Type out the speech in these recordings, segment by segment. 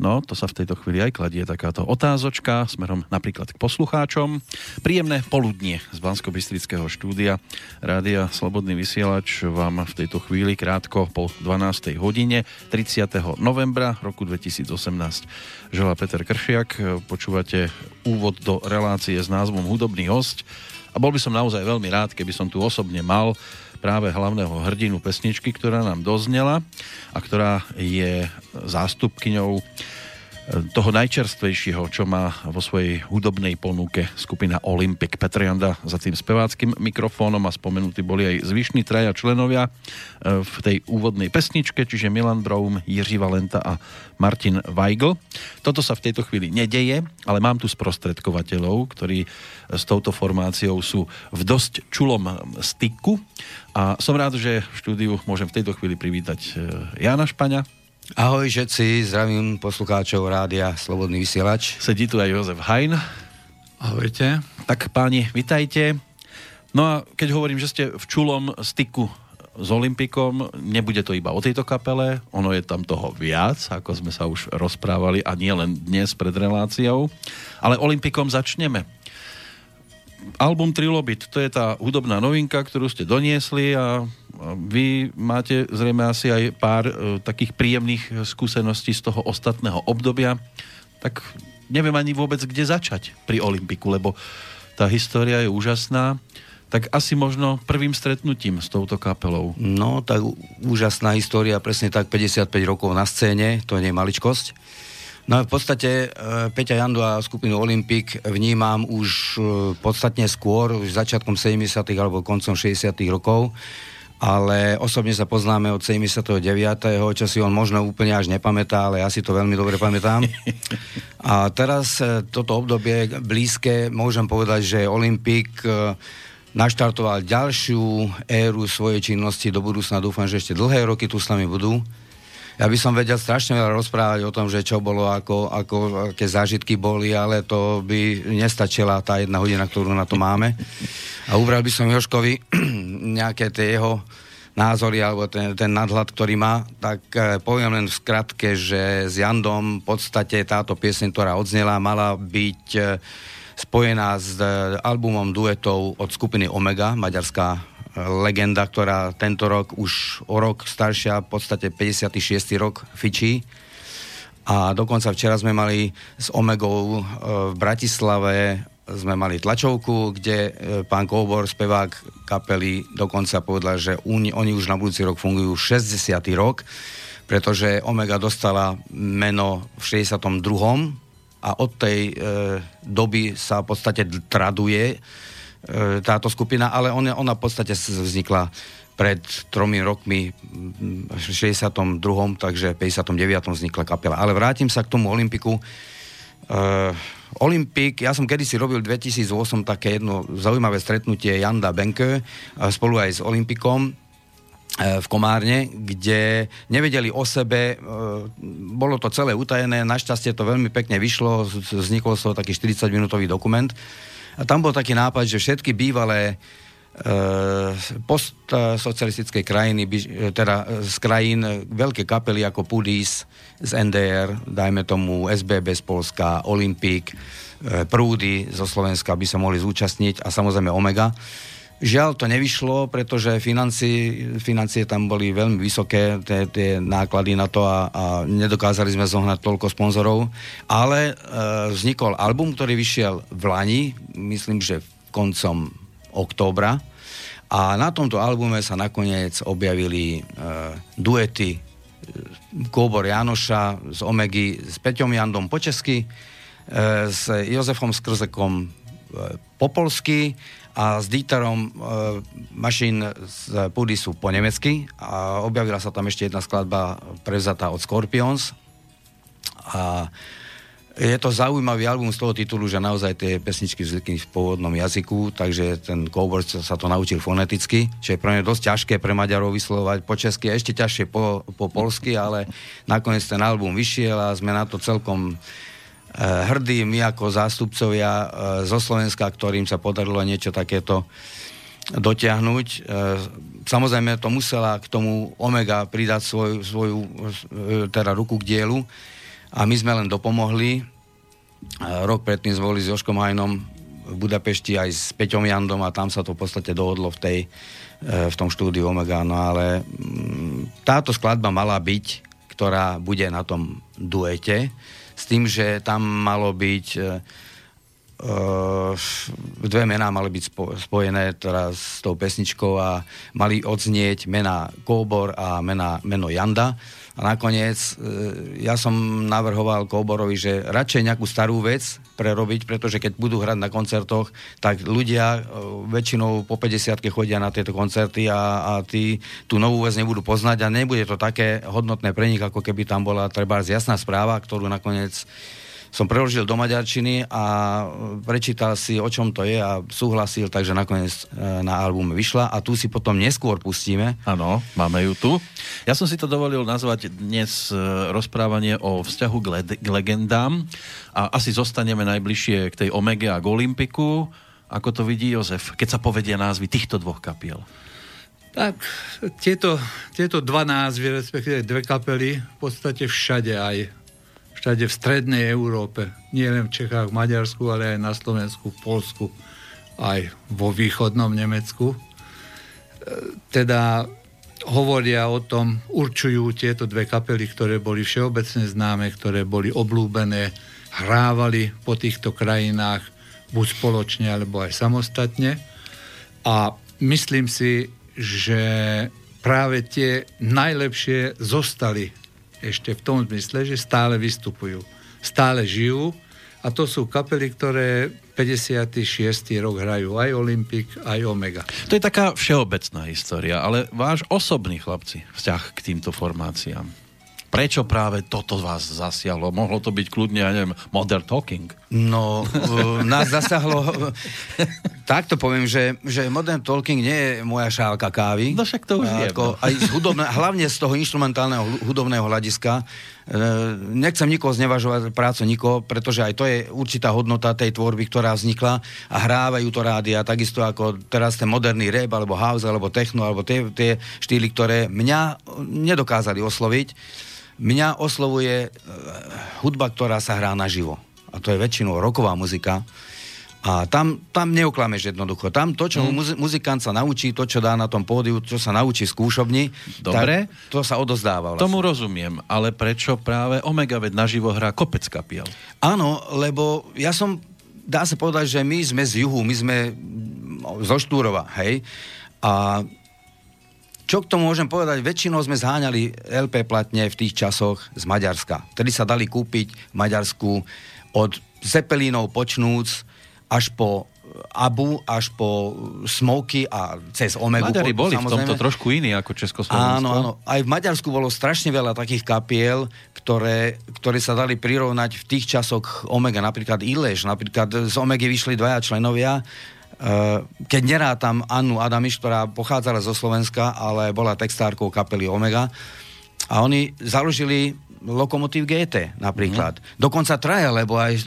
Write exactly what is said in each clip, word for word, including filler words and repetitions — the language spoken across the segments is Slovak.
No, to sa v tejto chvíli aj kladie takáto otázočka smerom napríklad k poslucháčom. Príjemné poludnie z Banskobystrického štúdia Rádia Slobodný vysielač vám v tejto chvíli krátko po dvanástej hodine tridsiateho novembra roku dvetisícosemnásť želá Peter Kršiak. Počúvate úvod do relácie s názvom Hudobný hosť a bol by som naozaj veľmi rád, keby som tu osobne mal práve hlavného hrdinu pesničky, ktorá nám doznela a ktorá je zástupkyňou toho najčerstvejšieho, čo má vo svojej hudobnej ponuke skupina Olympic. Petr Janda za tým speváckým mikrofónom a spomenutí boli aj zvyšní traja členovia v tej úvodnej pesničke, čiže Milan Broum, Jiří Valenta a Martin Weigl. Toto sa v tejto chvíli nedeje, ale mám tu sprostredkovateľov, ktorí s touto formáciou sú v dosť čulom styku a som rád, že v štúdiu môžem v tejto chvíli privítať Jána Špaňa. Ahoj všetci, zdravím poslucháčov Rádia Slobodný vysielač. Sedí tu aj Jozef Hajn. Ahojte. Tak páni, vitajte. No a keď hovorím, že ste v čulom styku s Olympikom, nebude to iba o tejto kapele, ono je tam toho viac, ako sme sa už rozprávali a nie len dnes pred reláciou, ale Olympikom začneme. Album Trilobit, to je tá hudobná novinka, ktorú ste doniesli a vy máte zrejme asi aj pár e, takých príjemných skúseností z toho ostatného obdobia. Tak neviem ani vôbec, kde začať pri Olympiku, lebo tá história je úžasná. tak asi možno prvým stretnutím s touto kapelou. No, tak úžasná história, presne tak, päťdesiatpäť rokov na scéne, to nie je maličkosť. No a v podstate Peťa Jandu a skupinu Olympik vnímam už podstatne skôr, už začiatkom sedemdesiatych alebo koncom šesťdesiatych rokov, ale osobne sa poznáme od sedemdesiateho deviateho, čo si on možno úplne až nepamätá, ale ja si to veľmi dobre pamätám. A teraz toto obdobie blízke, môžem povedať, že Olympik naštartoval ďalšiu éru svojej činnosti do budúcna. Dúfam, že ešte dlhé roky tu s nami budú. Ja by som vedel strašne veľa rozprávať o tom, že čo bolo, ako, ako, aké zážitky boli, ale to by nestačila tá jedna hodina, ktorú na to máme. A ubral by som Jožkovi nejaké tie jeho názory, alebo ten, ten nadhľad, ktorý má, tak eh, poviem len v skratke, že s Jandom v podstate táto pieseň, ktorá odznela, mala byť eh, spojená s eh, albumom duetov od skupiny Omega, maďarská legenda, ktorá tento rok už o rok staršia, v podstate päťdesiaty šiesty rok fičí. A dokonca včera sme mali s Omegou v Bratislave sme mali tlačovku, kde pán Koubor, spevák kapely, dokonca povedal, že oni už na budúci rok fungujú šesťdesiaty rok, pretože Omega dostala meno v šesťdesiatom druhom a od tej doby sa v podstate traduje táto skupina, ale ona, ona v podstate vznikla pred tromi rokmi v šesťdesiatom druhom, takže v päťdesiatom deviatom vznikla kapela. Ale vrátim sa k tomu Olympiku. Uh, Olympik, ja som kedysi robil v dvetisícosem také jedno zaujímavé stretnutie Janda Benke spolu aj s Olympikom v Komárne, kde nevedeli o sebe, bolo to celé utajené, našťastie to veľmi pekne vyšlo, vznikol z toho taký štyridsaťminútový dokument. A tam bol taký nápad, že všetky bývalé e, postsocialistické krajiny, teda z krajín veľké kapely ako Pudis z en dé er, dajme tomu es bé bé z Polska, Olympik, e, Prúdy zo Slovenska by sa mohli zúčastniť a samozrejme Omega. Žiaľ, to nevyšlo, pretože financie, financie tam boli veľmi vysoké, tie, tie náklady na to a, a nedokázali sme zohnať toľko sponzorov, ale e, vznikol album, ktorý vyšiel v lani, myslím, že koncom októbra, a na tomto albume sa nakoniec objavili e, duety Kóbor Jánoša z Omegy s Peťom Jandom po česky, e, s Jozefom Skrzekom e, po polsky a s Dieterom e, Mašín z Pudisu po nemecky, a objavila sa tam ešte jedna skladba prevzatá od Scorpions. A je to zaujímavý album z toho titulu, že naozaj tie pesničky vznikli v pôvodnom jazyku, takže ten Koubor sa to naučil foneticky, čo je pre mňa dosť ťažké pre Maďarov vyslovať po česky a ešte ťažšie po, po polsky, ale nakoniec ten album vyšiel a sme na to celkom hrdí my ako zástupcovia zo Slovenska, ktorým sa podarilo niečo takéto dotiahnuť. Samozrejme to musela k tomu Omega pridať svoju, svoju teda ruku k dielu a my sme len dopomohli. Rok predtým sme boli s Jožkom Hajnom v Budapešti aj s Peťom Jandom a tam sa to v podstate dohodlo v, tej, v tom štúdiu Omega. No ale táto skladba mala byť, ktorá bude na tom duete, s tým, že tam malo byť e, dve mená mali byť spo, spojené teraz s tou pesničkou a mali odznieť mená Kóbor a mená, meno Janda. A nakoniec e, ja som navrhoval Kóborovi, že radšej nejakú starú vec prerobiť, pretože keď budú hrať na koncertoch, tak ľudia e, väčšinou po päťdesiatke chodia na tieto koncerty a, a tí tú novú vec nebudú poznať a nebude to také hodnotné pre nich, ako keby tam bola trebárs jasná správa, ktorú nakoniec som preložil do maďarčiny a prečítal si, o čom to je, a súhlasil, takže nakoniec na albume vyšla a tu si potom neskôr pustíme. Áno, máme ju tu. Ja som si to dovolil nazvať dnes rozprávanie o vzťahu k, le- k legendám a asi zostaneme najbližšie k tej Omege a k Olympiku. Ako to vidí Jozef, keď sa povedia názvy týchto dvoch kapiel? Tak, tieto, tieto dva názvy, respektíve dve kapely, v podstate všade aj všade v strednej Európe, nie len v Čechách, v Maďarsku, ale aj na Slovensku, v Polsku, aj vo východnom Nemecku. Teda hovoria o tom, určujú tieto dve kapely, ktoré boli všeobecne známe, ktoré boli obľúbené, hrávali po týchto krajinách buď spoločne, alebo aj samostatne. A myslím si, že práve tie najlepšie zostali ešte v tom zmysle, že stále vystupujú, stále žijú. A to sú kapely, ktoré päťdesiaty šiesty rok hrajú. Aj Olympik, aj Omega. To je taká všeobecná história, ale váš osobný, chlapci, vzťah k týmto formáciám. Prečo práve toto vás zasiahlo? Mohlo to byť kľudne, ja neviem, Modern Talking? No, nás zasiahlo... Takto poviem, že, že Modern Talking nie je moja šálka kávy. No však to už je. Aj z hudobné, hlavne z toho instrumentálneho hudobného hľadiska. Nechcem nikoho znevažovať, prácu nikoho, pretože aj to je určitá hodnota tej tvorby, ktorá vznikla a hrávajú to rádia, takisto ako teraz ten moderný rap, alebo house, alebo techno, alebo tie, tie štýly, ktoré mňa nedokázali osloviť. Mňa oslovuje hudba, ktorá sa hrá naživo. A to je väčšinou rocková muzika. A tam, tam neoklameš jednoducho. Tam to, čo mm. muzikant sa naučí, to, čo dá na tom pódiu, čo sa naučí v skúšobni, dobre, to sa odozdáva. Vlastne. Tomu rozumiem, ale prečo práve Omega, ved naživo hrá kopec kapiel? Áno, lebo ja som, dá sa povedať, že my sme z juhu, my sme zo Štúrova, hej? A čo k tomu môžem povedať, väčšinou sme zháňali el pé platne v tých časoch z Maďarska. Tedy sa dali kúpiť v Maďarsku od Zeppelinov počnúc až po Abu, až po Smoky a cez Omegu. Maďari boli samozrejme v tomto trošku iní ako Československo. Áno, áno. Aj v Maďarsku bolo strašne veľa takých kapiel, ktoré, ktoré sa dali prirovnať v tých časoch Omega. Napríklad Ileš, napríklad z Omegy vyšli dvaja členovia, keď nerátam Annu Adamiš, ktorá pochádzala zo Slovenska, ale bola textárkou kapely Omega. A oni založili Lokomotív gé té napríklad. Mm. Dokonca traja, lebo aj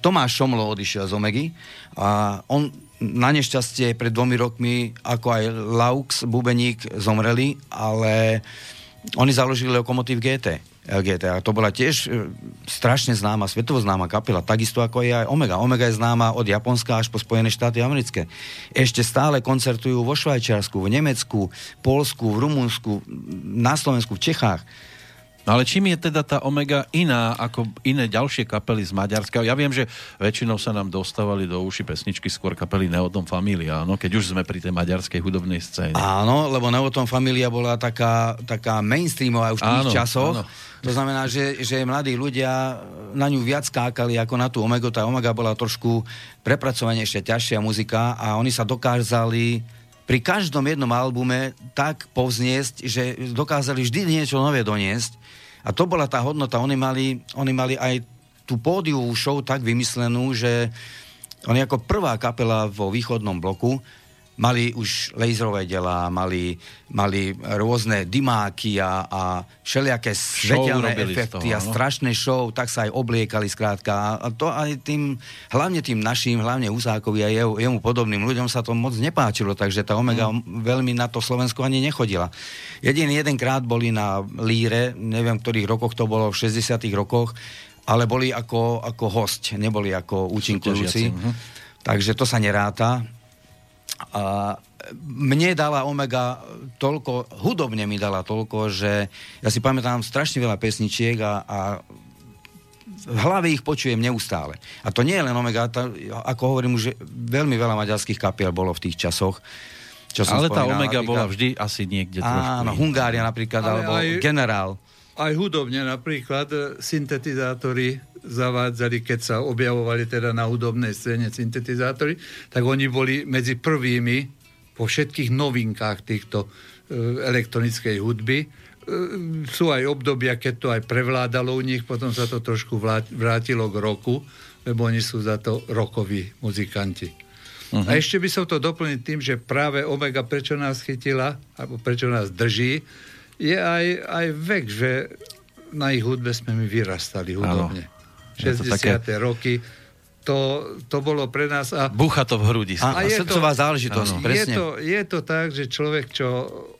Tomáš Šomlo odišiel z Omegy a on na nešťastie pred dvomi rokmi, ako aj Laux, bubeník, zomreli, ale oni založili Lokomotív gé té. el gé té. A to bola tiež strašne známa, svetovo známa kapela, takisto ako je aj Omega. Omega je známa od Japonska až po Spojené štáty americké. Ešte stále koncertujú vo Švajčiarsku, v Nemecku, Poľsku, v Rumunsku, na Slovensku, v Čechách. No ale čím je teda tá Omega iná ako iné ďalšie kapely z Maďarska? Ja viem, že väčšinou sa nám dostávali do uši pesničky skôr kapely Neotom Familia, áno? Keď už sme pri tej maďarskej hudobnej scéne. Áno, lebo Neotom Familia bola taká, taká mainstreamová už v tých áno, časoch. Áno. To znamená, že, že mladí ľudia na ňu viac skákali ako na tú Omega. Tá Omega bola trošku prepracovanejšia, ťažšia muzika a oni sa dokázali pri každom jednom albume tak povzniesť, že dokázali vždy niečo nové doniesť. A to bola tá hodnota. Oni mali, oni mali aj tú pódiovú show tak vymyslenú, že oni ako prvá kapela vo východnom bloku mali už laserové delá, mali, mali rôzne dymáky a, a všelijaké svetelné efekty a strašné show, tak sa aj obliekali skrátka. A to aj tým, hlavne tým našim, hlavne Husákovi a jeho, jemu podobným ľuďom sa to moc nepáčilo, takže tá Omega mm. veľmi na to Slovensko ani nechodila. Jediný jedenkrát boli na Líre, neviem, v ktorých rokoch to bolo, v šesťdesiatych rokoch, ale boli ako, ako host, neboli ako účinkujúci. Takže to sa neráta. A mne dala Omega toľko, hudobne mi dala toľko, že ja si pamätám strašne veľa pesničiek a, a v hlave ich počujem neustále. A to nie je len Omega, tá, ako hovorím už, veľmi veľa maďarských kapiel bolo v tých časoch. Čo som ale tá Omega bola vždy asi niekde trošku. Áno, Hungária napríklad, ale alebo aj, Generál. Aj hudobne napríklad syntetizátory zavádzali, keď sa objavovali teda na hudobnej scéne syntetizátory, tak oni boli medzi prvými po všetkých novinkách týchto e, elektronickej hudby. E, sú aj obdobia, keď to aj prevládalo u nich, potom sa to trošku vlá, vrátilo k roku, lebo oni sú za to rockoví muzikanti. Uh-huh. A ešte by som to doplnil tým, že práve Omega, prečo nás chytila, alebo prečo nás drží, je aj, aj vek, že na ich hudbe sme my vyrastali hudobne. Áno. šesťdesiate Také... roky, to, to bolo pre nás... A... Búcha to v hrudi. A, a je srdcová to, záležitosť, áno, presne. Je to, je to tak, že človek, čo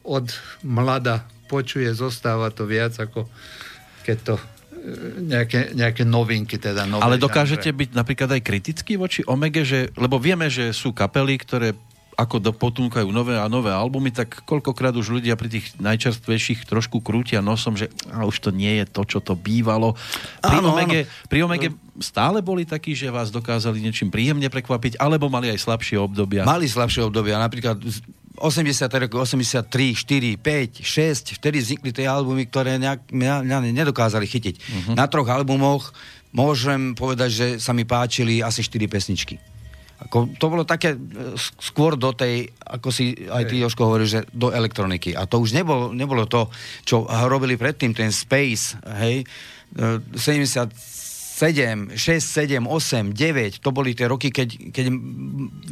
od mlada počuje, zostáva to viac, ako keď to nejaké, nejaké novinky teda. Nové, ale dokážete pre... byť napríklad aj kritický voči Omege, že, lebo vieme, že sú kapely, ktoré ako dopotúkajú nové a nové albumy, tak koľkokrát už ľudia pri tých najčerstvejších trošku krútia nosom, že už to nie je to, čo to bývalo. Pri áno, Omege, áno. Pri Omege stále boli takí, že vás dokázali niečím príjemne prekvapiť, alebo mali aj slabšie obdobia? Mali slabšie obdobia, napríklad osemdesiate roky, osemdesiattri, štyri, päť, šesť, vtedy vznikli tie albumy, ktoré nejak, mňa, mňa nedokázali chytiť. Uh-huh. Na troch albumoch môžem povedať, že sa mi páčili asi štyri pesničky. Ako, to bolo také skôr do tej, ako si aj ty, Jožko, hovoríš, že do elektroniky. A to už nebolo, nebolo to, čo robili predtým, ten space, hej, sedemdesiatsedem, šesť, sedem, osem, deväť, to boli tie roky, keď, keď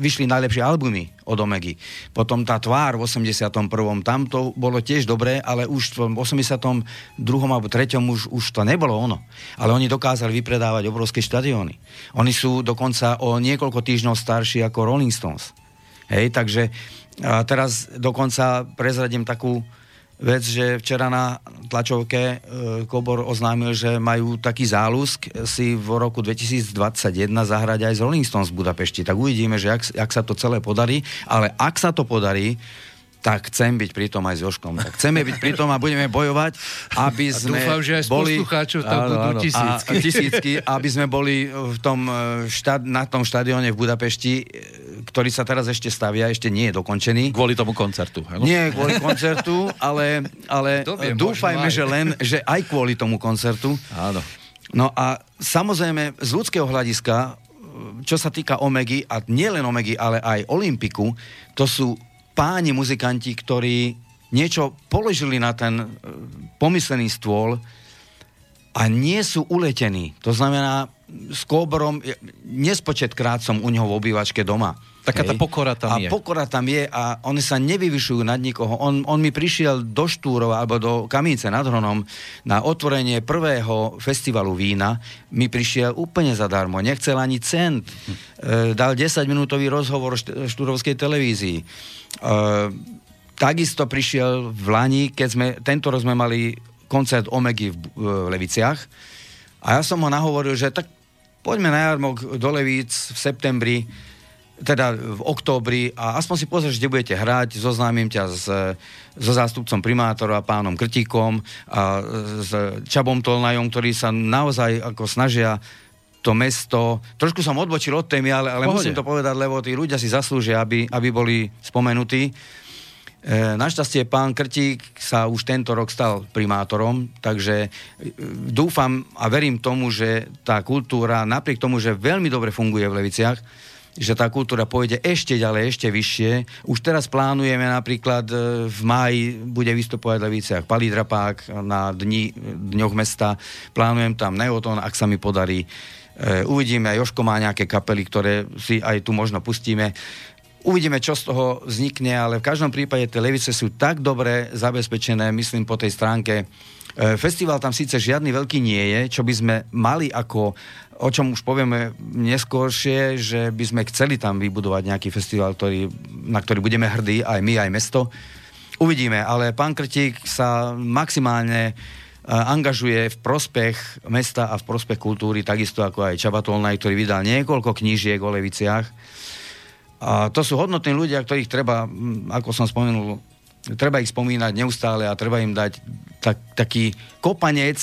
vyšli najlepšie albumy od Omegy. Potom tá Tvár v osemdesiatom prvom tam to bolo tiež dobré, ale už v osemdesiatom druhom alebo treťom už, už to nebolo ono. Ale oni dokázali vypredávať obrovské štadióny. Oni sú dokonca o niekoľko týždňov starší ako Rolling Stones. Hej, takže a teraz dokonca prezradím takú vec, že včera na tlačovke Kobor oznámil, že majú taký záľusk si v roku dvetisícdvadsaťjeden zahrať aj z Rolling Stones v Budapešti. Tak uvidíme, že ak, ak sa to celé podarí, ale ak sa to podarí, tak chcem byť pritom aj s Jožkom. Tak chceme byť pritom a budeme bojovať, aby sme dúfam, že aj boli... poslucháčov tam áno, budú áno, tisícky. A, tisícky, aby sme boli v tom štad, na tom štadióne v Budapešti, ktorý sa teraz ešte stavia, ešte nie je dokončený. Kvôli tomu koncertu. Hej? Nie kvôli koncertu, ale, ale viem, dúfajme, že len, že aj kvôli tomu koncertu. Áno. No a samozrejme, z ľudského hľadiska, čo sa týka Omegy, a nielen Omegy, ale aj Olympiku, to sú páni muzikanti, ktorí niečo položili na ten pomyslený stôl a nie sú uletení. To znamená, s Kóborom nespočetkrát som u neho v obývačke doma. Taká tá pokora tam a je. A pokora tam je a oni sa nevyvyšujú nad nikoho. On, on mi prišiel do Štúrova alebo do Kamínce nad Hronom na otvorenie prvého festivalu vína. Mi prišiel úplne zadarmo. Nechcel ani cent. Hm. E, dal desaťminútový rozhovor št- štúrovskej televízii. E, takisto prišiel v Lani, keď sme, tento rok sme mali koncert Omegy v, v Leviciach a ja som ho nahovoril, že tak poďme na jarmok do Levíc v septembri, teda v októbri a aspoň si pozrieš, kde budete hrať, zoznámim ťa s, so zástupcom primátora, pánom Krtíkom a s Čabom Tolnajom, ktorí sa naozaj ako snažia to mesto. Trošku som odbočil od témy, ale, ale musím to povedať, lebo tí ľudia si zaslúžia, aby, aby boli spomenutí. E, našťastie pán Krtík sa už tento rok stal primátorom, takže dúfam a verím tomu, že tá kultúra, napriek tomu, že veľmi dobre funguje v Leviciach, že tá kultúra pôjde ešte ďalej, ešte vyššie. Už teraz plánujeme napríklad v máji bude vystupovať v Leviciach Palí Drapák na dni, dňoch mesta. Plánujem tam Neoton, ak sa mi podarí. E, uvidíme, Jožko má nejaké kapely, ktoré si aj tu možno pustíme. Uvidíme, čo z toho vznikne, ale v každom prípade tie Levice sú tak dobre zabezpečené, myslím, po tej stránke. Festival tam síce žiadny veľký nie je, čo by sme mali ako, o čom už povieme neskôršie, že by sme chceli tam vybudovať nejaký festival, ktorý, na ktorý budeme hrdí, aj my, aj mesto. Uvidíme, ale pán Krtík sa maximálne angažuje v prospech mesta a v prospech kultúry, takisto ako aj Čaba Tolnaj, ktorý vydal niekoľko knížiek o Leviciach. A to sú hodnotní ľudia, ktorých treba, ako som spomenul, treba ich spomínať neustále a treba im dať tak, taký kopanec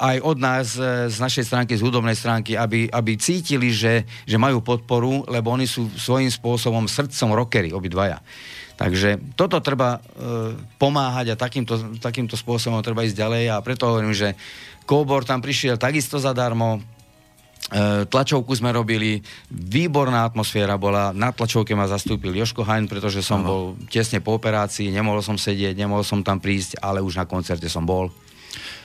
aj od nás, z našej stránky, z hudobnej stránky, aby, aby cítili, že, že majú podporu, lebo oni sú svojím spôsobom srdcom rockery, obidvaja. Takže toto treba e, pomáhať a takýmto, takýmto spôsobom treba ísť ďalej a preto hovorím, že Kóbor tam prišiel takisto zadarmo, tlačovku sme robili, výborná atmosféra bola, na tlačovke ma zastúpil Jožko Hajn, pretože som ano. bol tesne po operácii, nemohol som sedieť, nemohol som tam prísť, ale už na koncerte som bol.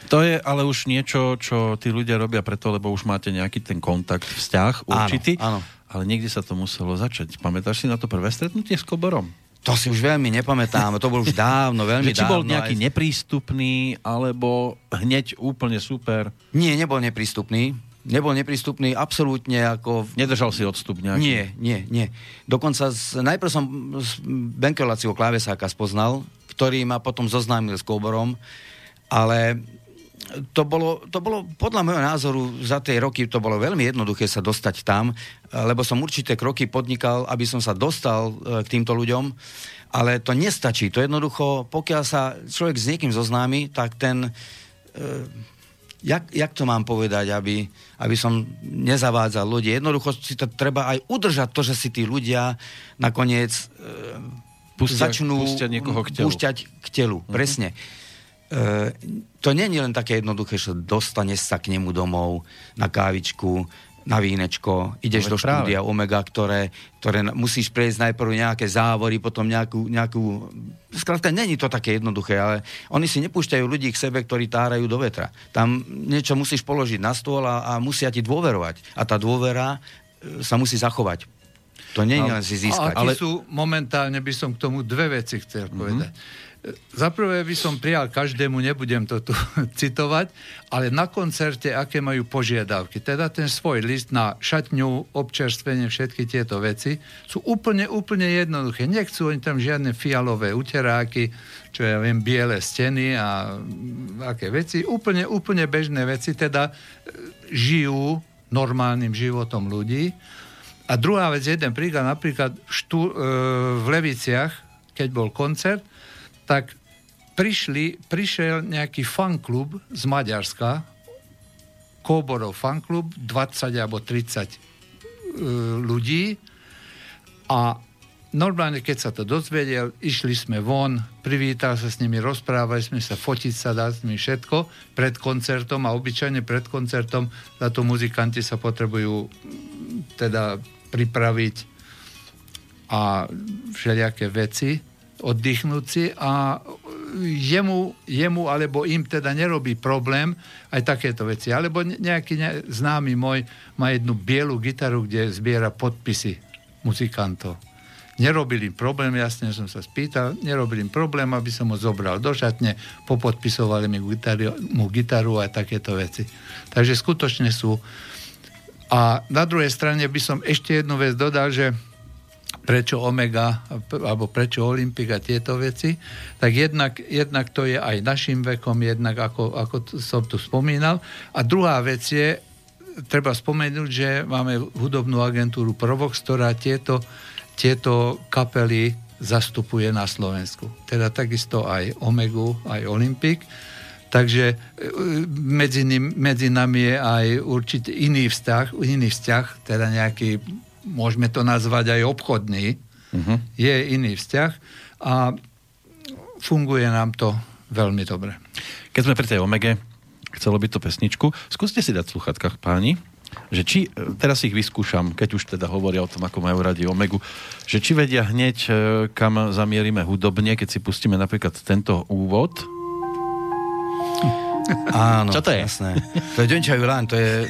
To je ale už niečo, čo tí ľudia robia preto, lebo už máte nejaký ten kontakt, vzťah určitý, áno, áno. Ale niekde sa to muselo začať. Pamätáš si na to prvé stretnutie s Koborom? To si už veľmi nepamätám, to bolo už dávno, veľmi či dávno. Či bol nejaký aj... neprístupný, alebo hneď úplne super? Nie, nebol neprístupný. Nebol neprístupný, absolútne ako... Nedržal si odstup nejaký? Nie, nie, nie. Dokonca z, najprv som Benko Laciho klávesáka spoznal, ktorý ma potom zoznámil s Kóborom, ale to bolo, to bolo podľa môjho názoru za tie roky, to bolo veľmi jednoduché sa dostať tam, lebo som určité kroky podnikal, aby som sa dostal k týmto ľuďom, ale to nestačí. To jednoducho, pokiaľ sa človek s niekým zoznámi, tak ten... E, Jak, jak to mám povedať, aby, aby som nezavádzal ľudí. Jednoducho si to treba aj udržať, to, že si tí ľudia nakoniec e, pustia, začnú pustia niekoho k telu. púšťať k telu. Mm-hmm. Presne. E, to nie je len také jednoduché, že dostaneš sa k nemu domov na kávičku, na vínečko, ideš no, do štúdia práve. Omega, ktoré, ktoré musíš prejsť najprv nejaké závory, potom nejakú... nejakú... Skrátka, není to také jednoduché, ale oni si nepúšťajú ľudí k sebe, ktorí tárajú do vetra. Tam niečo musíš položiť na stôl a, a musia ti dôverovať. A tá dôvera sa musí zachovať. To nie je len si získať. Ale sú momentálne, by som k tomu dve veci chcel mm-hmm. povedať. Za prvé by som prijal každému, nebudem to tu citovať, ale na koncerte, aké majú požiadavky. Teda ten svoj list na šatňu, občerstvenie, všetky tieto veci sú úplne, úplne jednoduché. Nechcú oni tam žiadne fialové uteráky, čo ja viem, biele steny a aké veci. Úplne, úplne bežné veci, teda žijú normálnym životom ľudí. A druhá vec, jeden príklad, napríklad štú, v Leviciach, keď bol koncert, tak prišli, prišiel nejaký fanklub z Maďarska, Kóborov fanklub, dvadsať alebo tridsať ľudí a normálne, keď sa to dozvedel, išli sme von, privítal sa s nimi, rozprávali sme sa, fotiť sa dá s nimi všetko pred koncertom a obyčajne pred koncertom za to muzikanti sa potrebujú teda pripraviť a všelijaké veci oddychnúť si a jemu, jemu alebo im teda nerobí problém aj takéto veci. Alebo nejaký ne, známy môj má jednu bielu gitaru, kde zbiera podpisy muzikantov. Nerobil im problém, jasne som sa spýtal, nerobil im problém, aby som ho zobral do šatne, popodpisovali mi gitaru, mu gitaru a takéto veci. Takže skutočne sú. A na druhej strane by som ešte jednu vec dodal, že prečo Omega, alebo prečo Olympik a tieto veci, tak jednak, jednak to je aj našim vekom, jednak ako, ako som tu spomínal. A druhá vec je, treba spomenúť, že máme hudobnú agentúru Provox, ktorá tieto, tieto kapely zastupuje na Slovensku. Teda takisto aj Omegu, aj Olympik. Takže medzi, ním, medzi nami je aj určite iný vzťah, iný vzťah, teda nejaký... môžeme to nazvať aj obchodný, uh-huh. je iný vzťah a funguje nám to veľmi dobre. Keď sme pri tej Omege, chcelo by to pesničku, skúste si dať v sluchatkách páni, že či, teraz ich vyskúšam, keď už teda hovoria o tom, ako majú radi Omegu, že či vedia hneď, kam zamierime hudobne, keď si pustíme napríklad tento úvod. Áno, čo to je? Jasné. To je Dönča Julán, to je uh,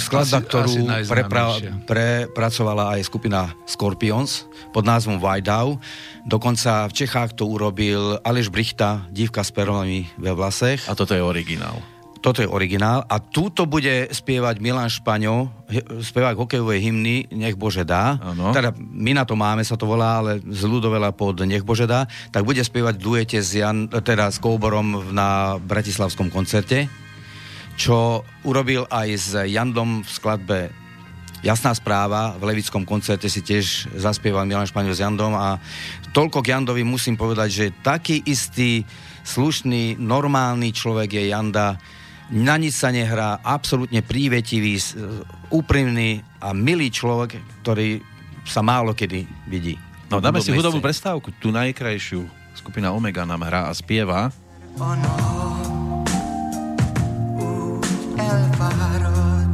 skladba, ktorú prepra- prepracovala aj skupina Scorpions pod názvom Vajdau. Dokonca v Čechách to urobil Aleš Brichta, Dívka s perlami ve vlasech. A toto je originál. Toto je originál a túto bude spievať Milan Špaňo, spevák hokejovej hymny Nech Bože dá. Ano. Teda my na to máme, sa to volá, ale z Ľudovela pod Nech Bože dá, tak bude spievať v duete s, Jan, teda s Kouborom na bratislavskom koncerte, čo urobil aj s Jandom v skladbe Jasná správa. V Levickom koncerte si tiež zaspieval Milan Špaňo s Jandom a toľko k Jandovi musím povedať, že taký istý, slušný, normálny človek je Janda. Na nič sa nehrá, absolútne prívetivý, úprimný a milý človek, ktorý sa málo kedy vidí. No dáme si hudobnú prestávku, tú najkrajšiu. Skupina Omega nám hrá a spieva. Ono, úgy elvárod,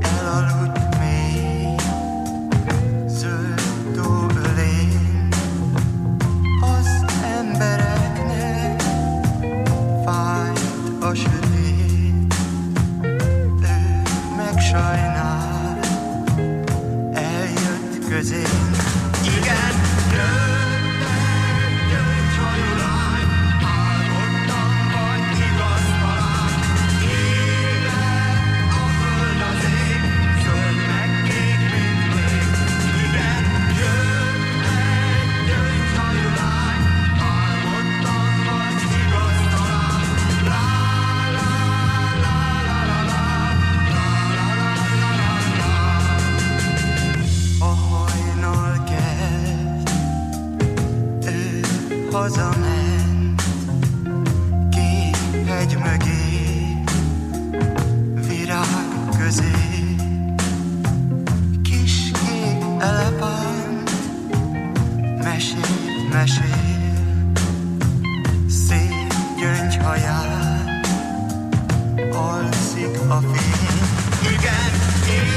elaludt mély, zöld túlén, az embereknek fáj. A sötét, ő meg sajnál, eljött közén. Igen, rögtön, gyöngy hajulány, álmodtam vagy igaz talán. Én fancy coffee. You can eat.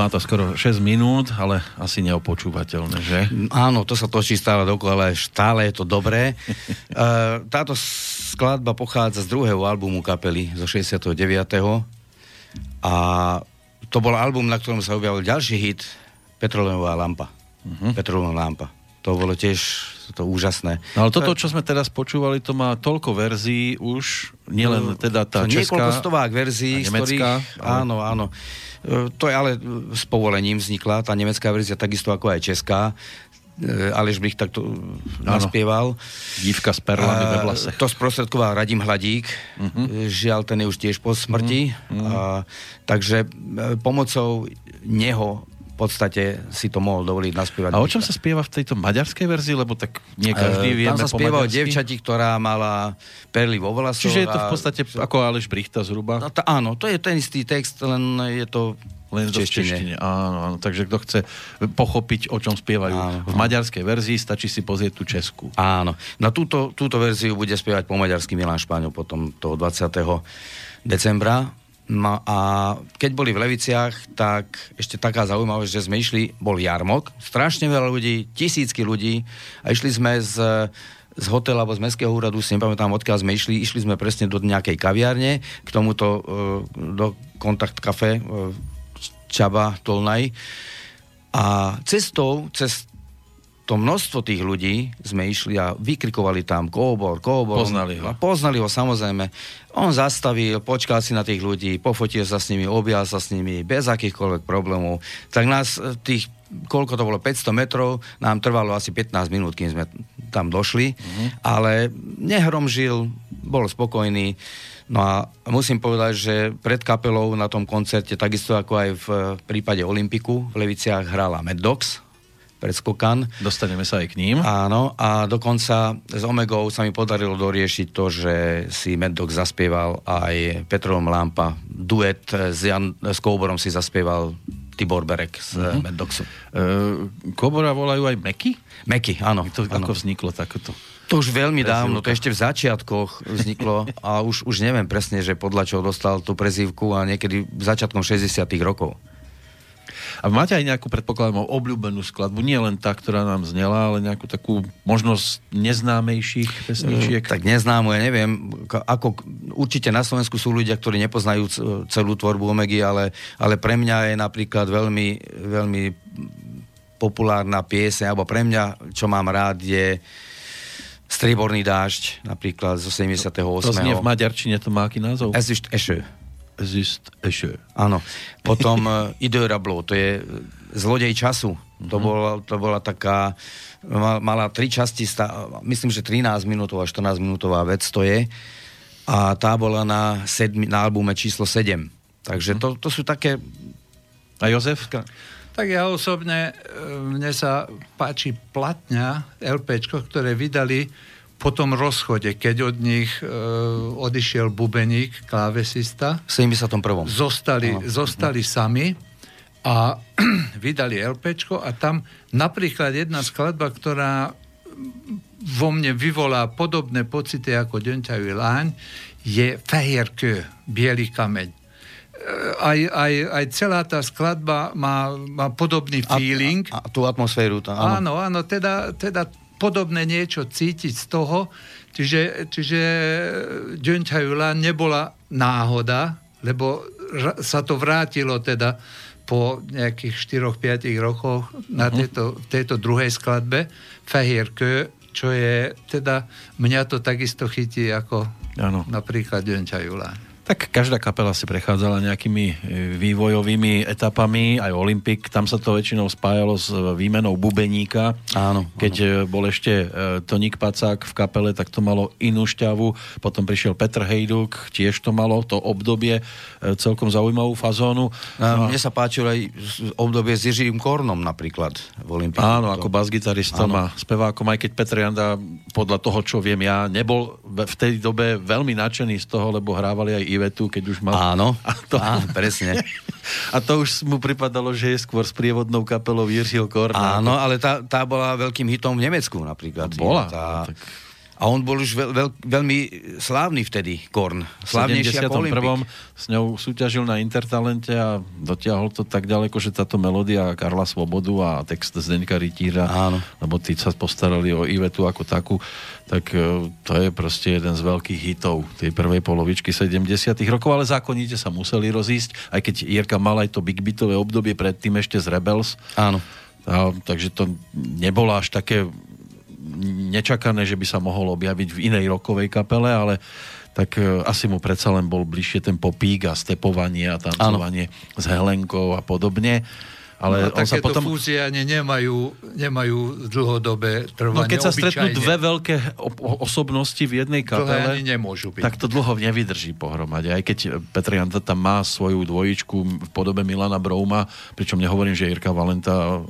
Má to skoro šesť minút, ale asi neopočúvateľné, že? Áno, to sa točí stále dokola, ale stále je to dobré. Táto skladba pochádza z druhého albumu kapely, zo šesťdesiatdeväť. A to bol album, na ktorom sa objavil ďalší hit, Petrolejová lampa. Uh-huh. Petrolejová lampa. To bolo tiež to úžasné. No, ale toto, čo sme teraz počúvali, to má toľko verzií už, nielen teda tá to česká, niekoľko stovák verzií, nemecká, ktorých, áno, áno. To je ale s povolením vznikla tá nemecká verzia, takisto ako aj česká. Aleš Bych takto naspieval. Dívka s perlami ve vlasech. To sprostredkoval Radim Hladík. Uh-huh. Žiaľ, ten je už tiež po smrti. Uh-huh. A, takže pomocou neho v podstate si to mohol dovoliť naspievať. A o čom sa spieva v tejto maďarskej verzii? Lebo tak nie každý uh, vieme po maďarsky. Tam sa spieva o dievčati, ktorá mala perly vo vlasoch. Čiže je to v podstate a... ako Aleš Brichta zhruba? No, tá, áno, to je ten istý text, len je to... Len v češtine. Áno, áno, takže kto chce pochopiť, o čom spievajú áno, v maďarskej verzii, stačí si pozrieť tú českú. Áno. Na túto, túto verziu bude spievať po maďarsky Milan Špáňov potom toho dvadsiateho decembra. No a keď boli v Leviciach, tak ešte taká zaujímavá, že sme išli, bol jarmok, strašne veľa ľudí, tisícky ľudí a išli sme z... z hotela alebo z mestského úradu, si nepamätám, odkiaľ sme išli, išli sme presne do nejakej kaviárne, k tomuto do Kontakt Café Čaba Tolnaj a cestou, cez to množstvo tých ľudí sme išli a vykrikovali tam Kóbor, Kóbor. Poznali ho. A poznali ho, samozrejme. On zastavil, počkal si na tých ľudí, pofotil sa s nimi, objal sa s nimi, bez akýchkoľvek problémov. Tak nás tých, koľko to bolo, päťsto metrov, nám trvalo asi pätnásť minút, kým sme tam došli. Mm-hmm. Ale nehromžil, bol spokojný. No a musím povedať, že pred kapelou na tom koncerte, takisto ako aj v prípade Olympiku, v Leviciach hrála Mad Dogs, predskokan. Dostaneme sa aj k ním. Áno, a dokonca s Omegou sa mi podarilo doriešiť to, že si Mad Dog zaspieval aj Petrom Lampa. Duet s, Jan, s Kóborom si zaspieval Tibor Berek z uh-huh. Mad Dogsu. Uh, Kóbora volajú aj Meky? Meky, áno. To, áno. Ako vzniklo takoto? To už veľmi prezivka. Dávno, to ešte v začiatkoch vzniklo a už, už neviem presne, že podľa čoho dostal tú prezývku a niekedy v začiatkom šesťdesiatych rokov. A máte aj nejakú, predpokladám, obľúbenú skladbu, nie len tá, ktorá nám znela, ale nejakú takú možnosť neznámejších pesničiek? Tak neznámu, ja neviem, ako určite na Slovensku sú ľudia, ktorí nepoznajú celú tvorbu Omegy, ale, ale pre mňa je napríklad veľmi, veľmi populárna pieseň, alebo pre mňa, čo mám rád, je Strieborný dážď, napríklad zo sedemdesiateho ôsmeho. To znie v maďarčine, to má aký názov? Es ist Esche. Exist ešte. Áno. Potom Idörablo, to je Zlodej času. To, mm-hmm. bola, to bola taká, mala tri časti, myslím, že trinásť minútová, štrnásť minútová vec to je. A tá bola na, sedmi, na albume číslo sedem. Takže to, to sú také... A Jozefka? Tak ja osobne, mne sa páči platňa LPčko, ktoré vydali po tom rozchode, keď od nich e, odišiel bubeník, klávesista. V sedemdesiatom prvom. Zostali, no. zostali sami a vydali LPčko a tam napríklad jedna skladba, ktorá vo mne vyvolá podobné pocity ako Dönťajú láň, je Fehérkő, Bielý kameň. Aj, aj, aj celá tá skladba má, má podobný feeling. A, a, a tú atmosféru. Tá, áno. áno, áno, teda... teda podobné niečo cítiť z toho, čiže, čiže Dönťajú láň nebola náhoda, lebo sa to vrátilo teda po nejakých štyroch až piatich rokoch na tejto, tejto druhej skladbe Fehérkő, čo je teda, mňa to takisto chytí ako ano. Napríklad Dönťajú láň. Tak každá kapela si prechádzala nejakými vývojovými etapami, aj Olympik, tam sa to väčšinou spájalo s výmenou bubeníka. Áno. Keď áno. bol ešte Toník Pacák v kapele, tak to malo inú šťavu. Potom prišiel Petr Hejduk, tiež to malo to obdobie celkom zaujímavú fazónu. A mne sa páčilo aj obdobie s Jiřím Kornom napríklad v Olympiku. Áno, ako basgitaristom a spevákom, aj keď Petr Janda, podľa toho, čo viem ja, nebol v tej dobe veľmi nadšený z toho, lebo hrávali aj Ivetu, keď už mal... Áno, a to... Á, presne. A to už mu pripadalo, že je skôr s prievodnou kapelou Jiřího Korna. Áno, ale tá, tá bola veľkým hitom v Nemecku napríklad. Bola. Tá... No, tak... A on bol už veľ, veľ, veľmi slávny vtedy, Korn. Slávnejší ako Olympik. V sedemdesiatom prvom s ňou súťažil na Intertalente a dotiahol to tak ďaleko, že táto melódia Karla Svobodu a text Zdeňka Rytíra, áno. lebo tí sa postarali o Ivetu ako takú, tak to je proste jeden z veľkých hitov tej prvej polovičky sedemdesiatych rokov, ale zákonite sa museli rozísť, aj keď Jirka mal aj to big beatové obdobie predtým ešte z Rebels. Áno. A, takže to nebolo až také... nečakané, že by sa mohol objaviť v inej rokovej kapele, ale tak e, asi mu predsa len bol bližšie ten popík a stepovanie a tancovanie ano. S Helenkou a podobne. Ale no, on takéto sa potom... fúzie ani nemajú, nemajú dlhodobé trvanie. No keď sa stretnú obyčajne dve veľké o- osobnosti v jednej kapele, tak to dlho nevydrží pohromade. Aj keď Petr Janda tam má svoju dvojičku v podobe Milana Brouma, pričom nehovorím, že Jirka Valenta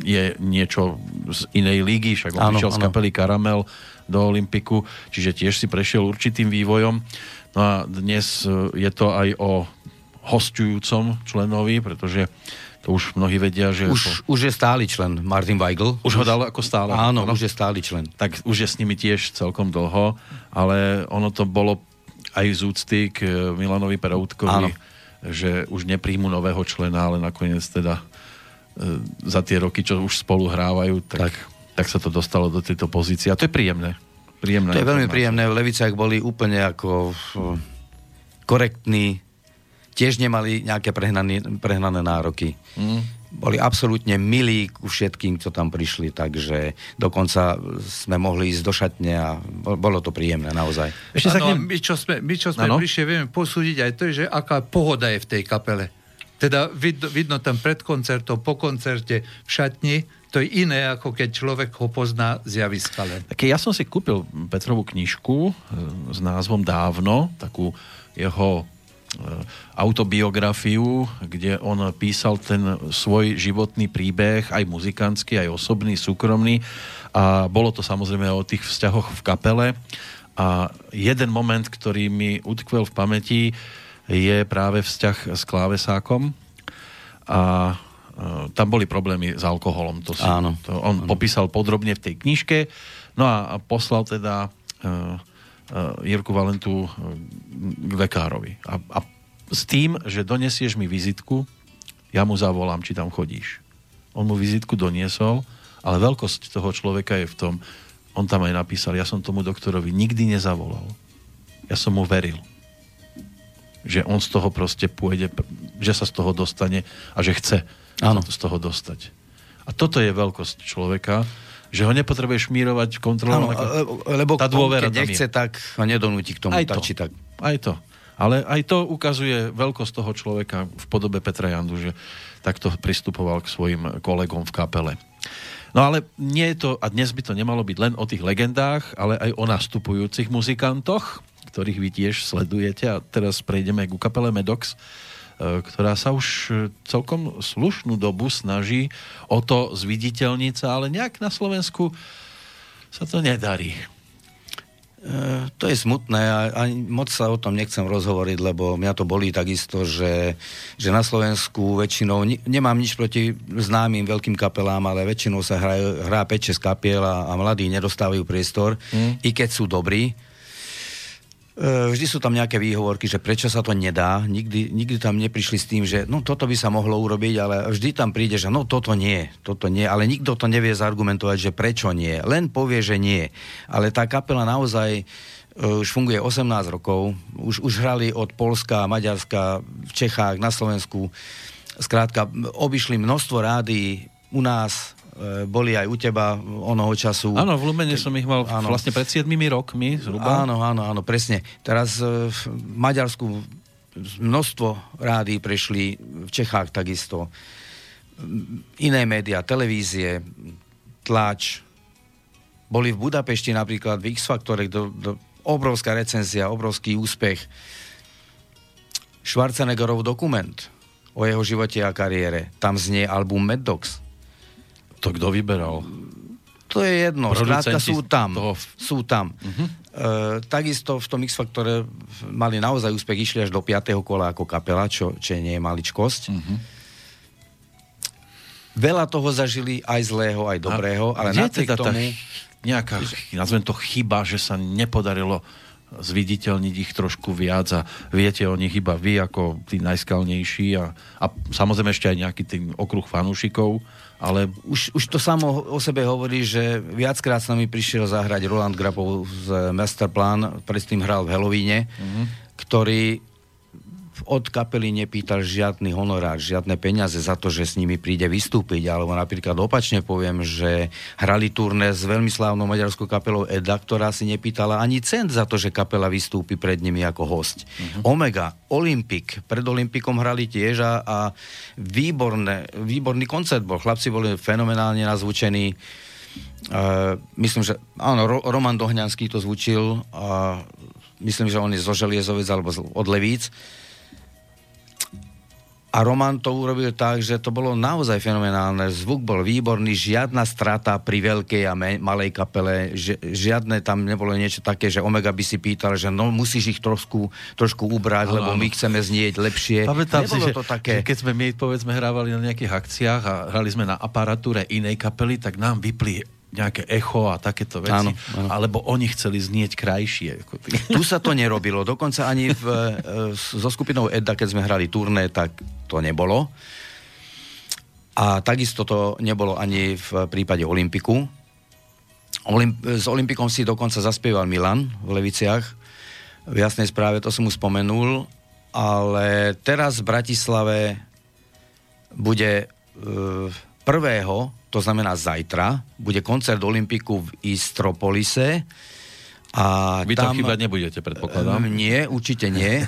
je niečo z inej lígy, však on prišiel z kapely Karamel do Olympiku, čiže tiež si prešiel určitým vývojom. No a dnes je to aj o hosťujúcom členovi, pretože to už mnohí vedia, že... Už, to... už je stály člen Martin Weigl. Už ho dal ako stále. Áno, ono... už je stály člen. Tak už je s nimi tiež celkom dlho, ale ono to bolo aj z úcty k Milanovi Peroutkovi, áno. že už nepríjmu nového člena, ale nakoniec teda e, za tie roky, čo už spolu hrávajú, tak, tak. tak sa to dostalo do tejto pozície. A to je príjemné. príjemné to je veľmi príjemné. V Leviciach boli úplne ako korektní, tiež nemali nejaké prehnané, prehnané nároky. Mm. boli absolútne milí ku všetkým, kto tam prišli, takže dokonca sme mohli ísť do šatne a bolo to príjemné naozaj. Ešte ano, my čo sme, my, čo sme prišli, vieme posúdiť aj to, že aká pohoda je v tej kapele. Teda vidno, vidno tam pred koncertom, po koncerte, v šatni, to je iné, ako keď človek ho pozná z javiska len. Také, ja som si kúpil Petrovú knižku s názvom Dávno, takú jeho autobiografiu, kde on písal ten svoj životný príbeh, aj muzikantský, aj osobný, súkromný. A bolo to samozrejme o tých vzťahoch v kapele. A jeden moment, ktorý mi utkvel v pamäti, je práve vzťah s klávesákom. A tam boli problémy s alkoholom. To si, áno. To on áno. popísal podrobne v tej knižke. No a poslal teda Jirku Valentu k lekárovi. A, a s tým, že donesieš mi vizitku, ja mu zavolám, či tam chodíš. On mu vizitku doniesol, ale veľkosť toho človeka je v tom, on tam aj napísal, ja som tomu doktorovi nikdy nezavolal. Ja som mu veril. Že on z toho proste pôjde, že sa z toho dostane a že chce áno. z toho dostať. A toto je veľkosť človeka, že ho nepotrebuješ šmírovať, kontrolovať. Lebo tá dôvera keď nechce, tak ho nedonúti k tomu. Aj to, tak, či tak. Aj to. Ale aj to ukazuje veľkosť toho človeka v podobe Petra Jandu, že takto pristupoval k svojim kolegom v kapele. No ale nie je to, a dnes by to nemalo byť len o tých legendách, ale aj o nastupujúcich muzikantoch, ktorých vy tiež sledujete. A teraz prejdeme ku kapele Medox, ktorá sa už celkom slušnú dobu snaží o to zviditeľniť, ale nejak na Slovensku sa to nedarí. E, to je smutné a, a moc sa o tom nechcem rozhovoriť, lebo mňa to bolí takisto, že, že na Slovensku väčšinou, ni, nemám nič proti známym veľkým kapelám, ale väčšinou sa hrá, hrá päť šesť kapiel a, a mladí nedostávajú priestor, mm. i keď sú dobrí. Vždy sú tam nejaké výhovorky, že prečo sa to nedá. Nikdy, nikdy tam neprišli s tým, že no toto by sa mohlo urobiť, ale vždy tam príde, že no toto nie, toto nie, ale nikto to nevie zargumentovať, že prečo nie. Len povie, že nie. Ale tá kapela naozaj uh, už funguje osemnásť rokov. Už, už hrali od Poľska, Maďarska, v Čechách, na Slovensku. Skrátka, obišli množstvo rádií u nás, boli aj u teba onoho času. Áno, v Lumene Ke... som ich mal áno. vlastne pred siedmimi rokmi zhruba. Áno, áno, áno, presne. Teraz v Maďarsku množstvo rádií prešli, v Čechách takisto. Iné médiá, televízie, tlač. Boli v Budapešti napríklad v X-Faktore, do, do, obrovská recenzia, obrovský úspech. Schwarzeneggerov dokument o jeho živote a kariére. Tam znie album Mad Dogs. To kto vyberal? To je jedno, skrátka sú tam. Toho... Sú tam. Uh-huh. E, takisto v tom X-Faktore mali naozaj úspech, išli až do piateho kola ako kapela, čo, čo nie je maličkosť. Uh-huh. Veľa toho zažili, aj zlého, aj dobrého, ale napriek teda tomu... Nejaká, nazvem to chyba, že sa nepodarilo zviditeľniť ich trošku viac a viete o nich iba vy ako tí najskalnejší a, a samozrejme ešte aj nejaký tým okruh fanúšikov, ale... Už, už to samo o sebe hovorí, že viackrát s nami prišiel zahrať Roland Grabov z Masterplan, predtým hral v Halloweene, mm-hmm. ktorý od kapely nepýtal žiadny honorár, žiadne peniaze za to, že s nimi príde vystúpiť, alebo napríklad opačne poviem, že hrali turné s veľmi slávnou maďarskou kapelou Eda, ktorá si nepýtala ani cent za to, že kapela vystúpi pred nimi ako hosť. Uh-huh. Omega, Olympic, pred Olympikom hrali tiež a, a výborné, výborný koncert bol. Chlapci boli fenomenálne nazvučení. Uh, myslím, že áno, Ro- Roman Dohňanský to zvučil a myslím, že on je zo Želiezoviec alebo od Levíc. A Roman to urobil tak, že to bolo naozaj fenomenálne. Zvuk bol výborný, žiadna strata pri veľkej a me- malej kapele, ži- žiadne tam nebolo niečo také, že Omega by si pýtal, že no musíš ich trošku, trošku ubrať, ano, lebo my chceme znieť lepšie. Pamätám nebolo si, to že, také. Že keď sme my, povedzme, hrávali na nejakých akciách a hrali sme na aparatúre inej kapely, tak nám vypli nejaké echo a takéto veci. Áno, áno. Alebo oni chceli znieť krajšie. Tu sa to nerobilo. Dokonca ani v, so skupinou Edda, keď sme hrali turné, tak to nebolo. A takisto to nebolo ani v prípade Olympiku. Olymp- s Olympikom si dokonca zaspieval Milan v Leviciach. V Jasnej správe to som mu spomenul. Ale teraz v Bratislave bude prvého, to znamená zajtra, bude koncert Olympiku v Istropolise. A vy tam, tam chýbať nebudete, predpokladám. Nie, určite nie.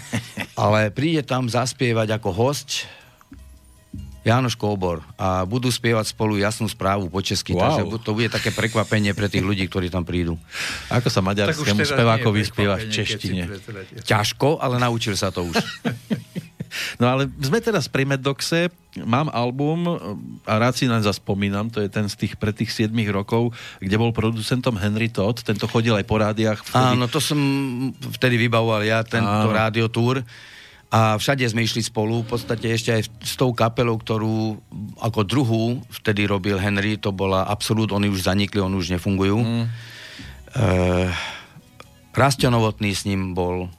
Ale príde tam zaspievať ako hosť Jánoš Kóbor a budú spievať spolu Jasnú správu po česky. Wow. Takže to bude také prekvapenie pre tých ľudí, ktorí tam prídu. Ako sa maďarskému spevákovi spieva v češtine? Ťažko, ale naučil sa to už. No ale sme teraz pri Meddoxe, mám album a rád si naň zaspomínam, to je ten z tých pred tých siedmich rokov, kde bol producentom Henry Todd, tento chodil aj po rádiách. Vtedy... Áno, to som vtedy vybavoval ja, tento rádiotúr a všade sme išli spolu, v podstate ešte aj s tou kapelou, ktorú ako druhú vtedy robil Henry, to bola Absolút, oni už zanikli, oni už nefungujú. Mm. Uh, Rasťo Novotný s ním bol...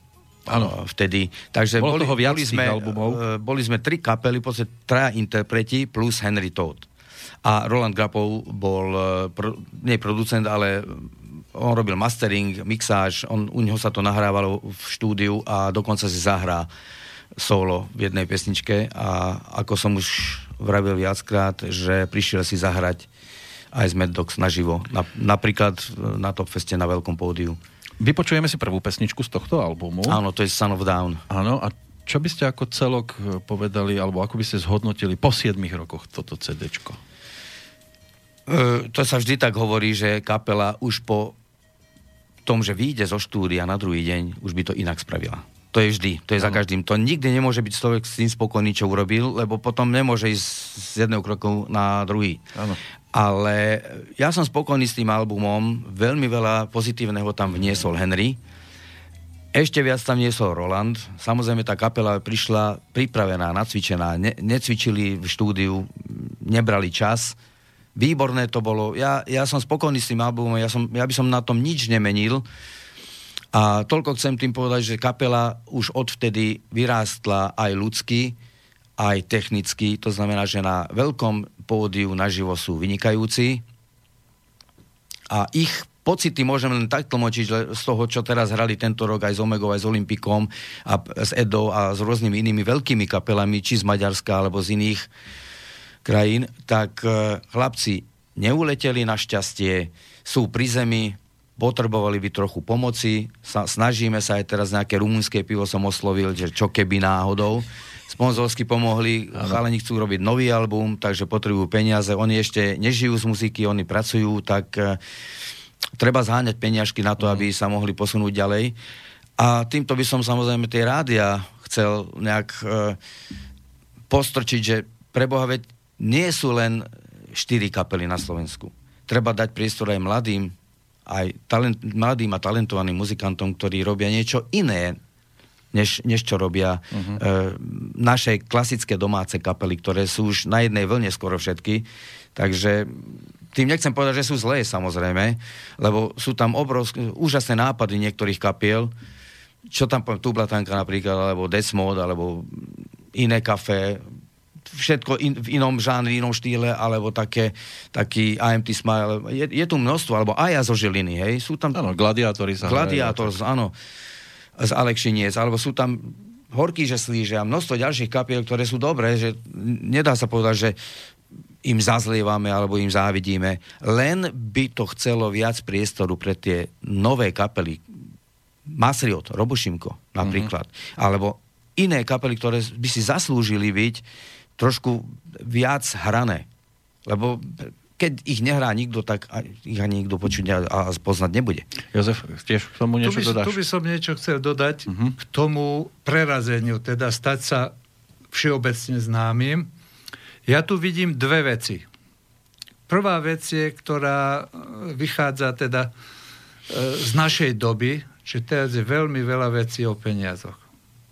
Áno, vtedy. Takže bolo boli, toho viac boli sme, albumov. Boli sme tri kapely, podstate traja interpreti plus Henry Todd. A Roland Grapov bol pro, nie producent, ale on robil mastering, mixáž, on, u neho sa to nahrávalo v štúdiu a dokonca si zahrá solo v jednej pesničke a ako som už vravil viackrát, že prišiel si zahrať aj z Meddox naživo. Na, napríklad na Topfeste na veľkom pódiu. Vypočujeme si prvú pesničku z tohto albumu. Áno, to je Son of Down. Áno, a čo by ste ako celok povedali, alebo ako by ste zhodnotili po siedmich rokoch toto cédéčko? E, to sa vždy tak hovorí, že kapela už po tom, že vyjde zo štúdia na druhý deň, už by to inak spravila. To je vždy, to je ano. Za každým. To nikdy nemôže byť človek s tým spokojný, čo urobil, lebo potom nemôže ísť z jedného kroku na druhý. Áno. Ale ja som spokojný s tým albumom, veľmi veľa pozitívneho tam vniesol Henry, ešte viac tam vniesol Roland, samozrejme tá kapela prišla pripravená, nacvičená, ne- necvičili v štúdiu, nebrali čas, výborné to bolo, ja, ja som spokojný s tým albumom, ja, som, ja by som na tom nič nemenil a toľko chcem tým povedať, že kapela už odvtedy vyrástla aj ľudsky, aj technicky, to znamená, že na veľkom pódiu naživo sú vynikajúci a ich pocity môžem len tak tlmočiť z toho, čo teraz hrali tento rok aj s Omegou, aj s Olympikom a s Edou a s rôznymi inými veľkými kapelami, či z Maďarska alebo z iných krajín, tak chlapci neuleteli našťastie, sú pri zemi, potrebovali by trochu pomoci, sa, snažíme sa aj teraz, nejaké rumunské pivo som oslovil, že čo keby náhodou, sponzorsky pomohli, chalani chcú robiť nový album, takže potrebujú peniaze. Oni ešte nežijú z muziky, oni pracujú, tak e, treba zháňať peniažky na to, mm. aby sa mohli posunúť ďalej. A týmto by som samozrejme tie rádia chcel nejak e, postrčiť, že preboha, veď nie sú len štyri kapely na Slovensku. Treba dať priestor aj mladým, aj talent, mladým a talentovaným muzikantom, ktorí robia niečo iné, než, než čo robia uh-huh. e, naše klasické domáce kapely, ktoré sú už na jednej vlne skoro všetky. Takže tým nechcem povedať, že sú zlé, samozrejme, lebo sú tam obrovské, úžasné nápady niektorých kapiel, čo tam poviem, Tublatanka napríklad, alebo Desmod, alebo iné kafé, všetko in, v inom žánri, inom štýle, alebo také, taký á em té Smile, je, je tu množstvo, alebo Aja zo Žiliny, hej, sú tam... Áno, Gladiátori sa... Gladiátor, áno, z Alekšiniec, alebo sú tam Horký, že slíže a množstvo ďalších kapiel, ktoré sú dobré, že nedá sa povedať, že im zazlievame, alebo im závidíme. Len by to chcelo viac priestoru pre tie nové kapely. Masriot, Robošimko napríklad, mm-hmm. alebo iné kapely, ktoré by si zaslúžili byť trošku viac hrané. Lebo keď ich nehrá nikto, tak ich ani nikto počuť a poznať nebude. Jozef, tiež k tomu niečo tu by, dodáš? Tu by som niečo chcel dodať uh-huh. k tomu prerazeniu, teda stať sa všeobecne známym. Ja tu vidím dve veci. Prvá vec je, ktorá vychádza teda z našej doby, že teraz je veľmi veľa vecí o peniazoch.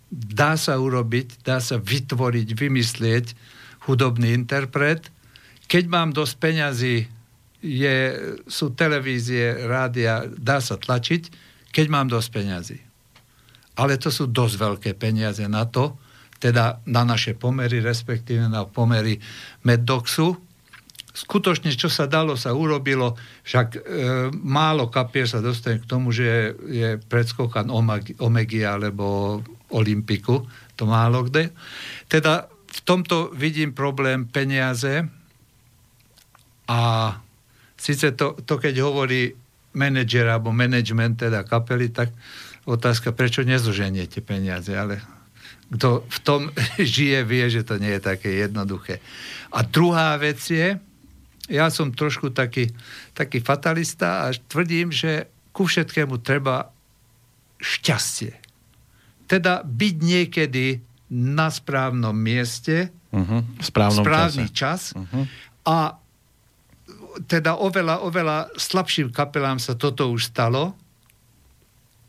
Dá sa urobiť, dá sa vytvoriť, vymyslieť hudobný interpret. Keď mám dosť peňazí, je, sú televízie, rádia, dá sa tlačiť, keď mám dosť peňazí. Ale to sú dosť veľké peniaze na to, teda na naše pomery, respektíve na pomery Meddoxu. Skutočne, čo sa dalo, sa urobilo, však e, málo kapier sa dostane k tomu, že je predskokan Omegi alebo Olympiku, to málo kde. Teda v tomto vidím problém peniaze a síce to, to keď hovorí manažer alebo management, teda kapely, tak otázka, prečo nezoženiete peniaze, ale kto v tom žije, vie, že to nie je také jednoduché. A druhá vec je, ja som trošku taký, taký fatalista a tvrdím, že ku všetkému treba šťastie. Teda byť niekedy na správnom mieste, uh-huh. v správnom správny čase. čas uh-huh. a teda oveľa, oveľa slabším kapelám sa toto už stalo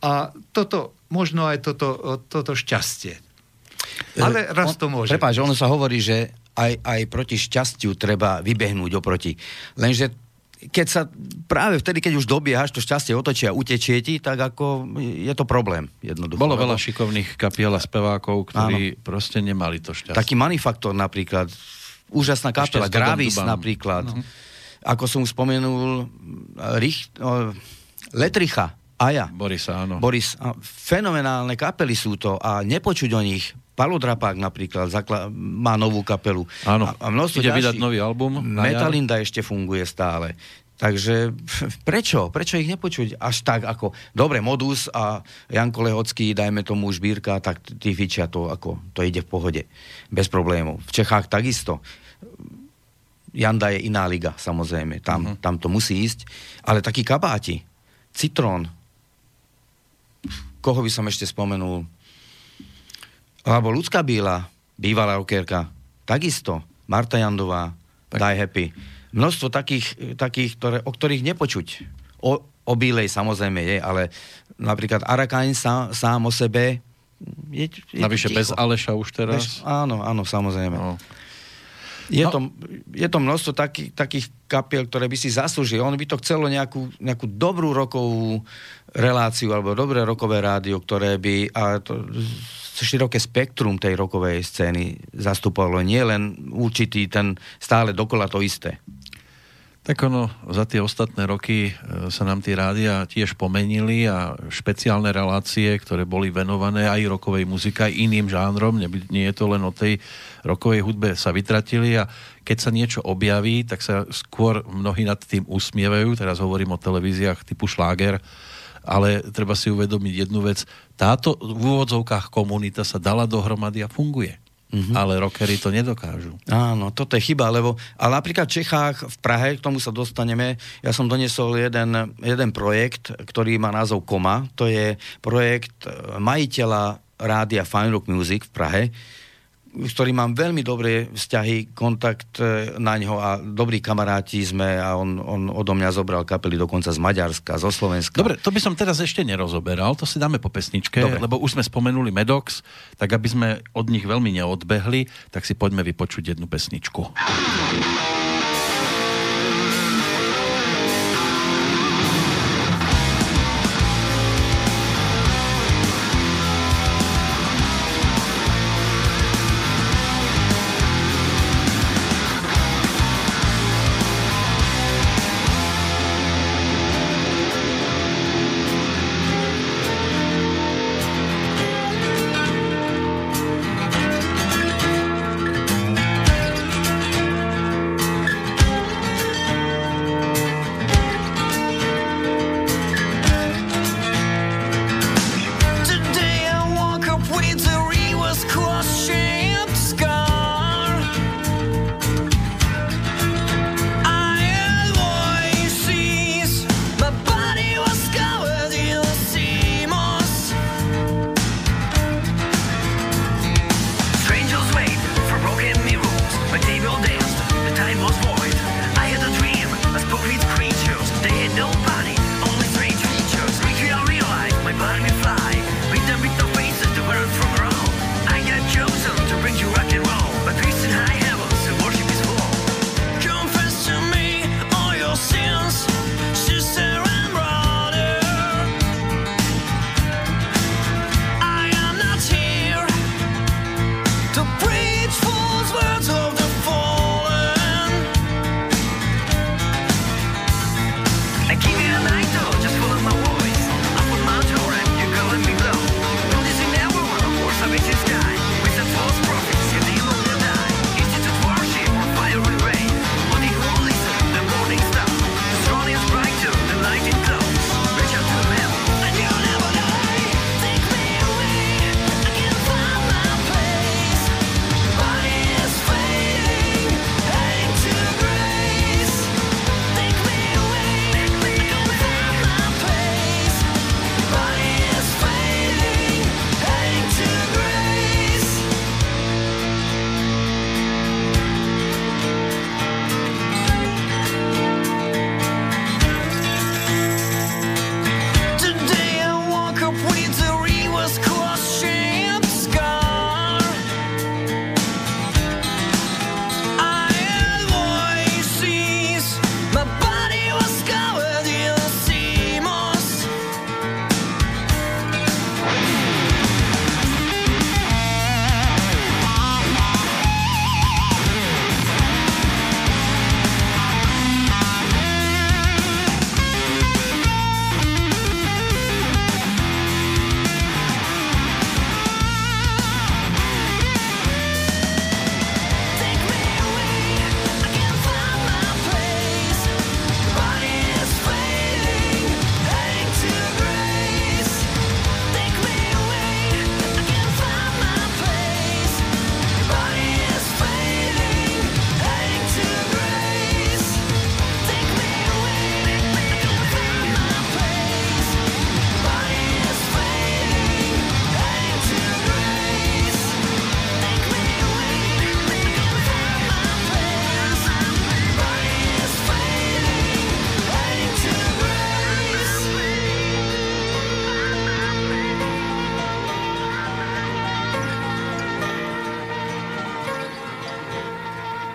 a toto, možno aj toto, toto šťastie. Ale raz on, to môže. Prepáč, ono sa hovorí, že aj, aj proti šťastiu treba vybehnúť oproti. Lenže keď sa práve vtedy, keď už dobiehaš, to šťastie otočí a utečie ti, tak ako je to problém. Jednoducho. Bolo veľa šikovných kapiel a spevákov, ktorí áno. proste nemali to šťastie. Taký Manifaktor napríklad, úžasná kapela, Gravis napríklad, no. ako som už spomenul, Rich, Letricha, Aja. Borisa, áno. Boris, fenomenálne kapely sú to a nepočuť o nich. Palo Drapák napríklad zakla- má novú kapelu. Áno, a, a množstvo ide vydať nový album. Metalinda ešte funguje stále. Takže prečo? Prečo ich nepočuť? Až tak ako, dobre, Modus a Janko Lehocký, dajme tomu Žbírka, tak tí fičia to, ako, to ide v pohode. Bez problémov. V Čechách takisto. Janda je iná liga, samozrejme. Tam, uh-huh. tam to musí ísť. Ale takí kabáti. Citrón. Koho by som ešte spomenul? Alebo Ľudská Bíla, bývalá rockérka, takisto, Marta Jandová, tak. Die Happy. Množstvo takých, takých ktoré, o ktorých nepočuť. O, o Bílej samozrejme je, ale napríklad Arakaň sám, sám o sebe je, je navyše ticho. Bez Aleša už teraz. Bez, áno, áno, samozrejme. No. Je, no. to, je to množstvo taký, takých kapiel, ktoré by si zaslúžili. Ono by to chcelo nejakú, nejakú dobrú rokovú reláciu alebo dobré rokové rádio, ktoré by a to, široké spektrum tej rokovej scény zastupovalo. Nie len určitý ten stále dokola to isté. Tak ono, za tie ostatné roky sa nám tie rádia tiež pomenili a špeciálne relácie, ktoré boli venované aj rokovej muzike, aj iným žánrom, nie je to len o tej rokovej hudbe, sa vytratili a keď sa niečo objaví, tak sa skôr mnohí nad tým usmievajú, teraz hovorím o televíziách typu Šláger, ale treba si uvedomiť jednu vec, táto v úvodzovkách komunita sa dala dohromady a funguje. Mm-hmm. Ale rockeri to nedokážu. Áno, toto je chyba, lebo ale napríklad v Čechách, v Prahe, k tomu sa dostaneme, ja som doniesol jeden, jeden projekt, ktorý má názov Koma, to je projekt majiteľa rádia Fine Rock Music v Prahe, s ktorým mám veľmi dobré vzťahy, kontakt na ňo a dobrí kamaráti sme a on, on odo mňa zobral kapely dokonca z Maďarska, zo Slovenska. Dobre, to by som teraz ešte nerozoberal, to si dáme po pesničke, dobre. Lebo už sme spomenuli Medox, tak aby sme od nich veľmi neodbehli, tak si poďme vypočuť jednu pesničku.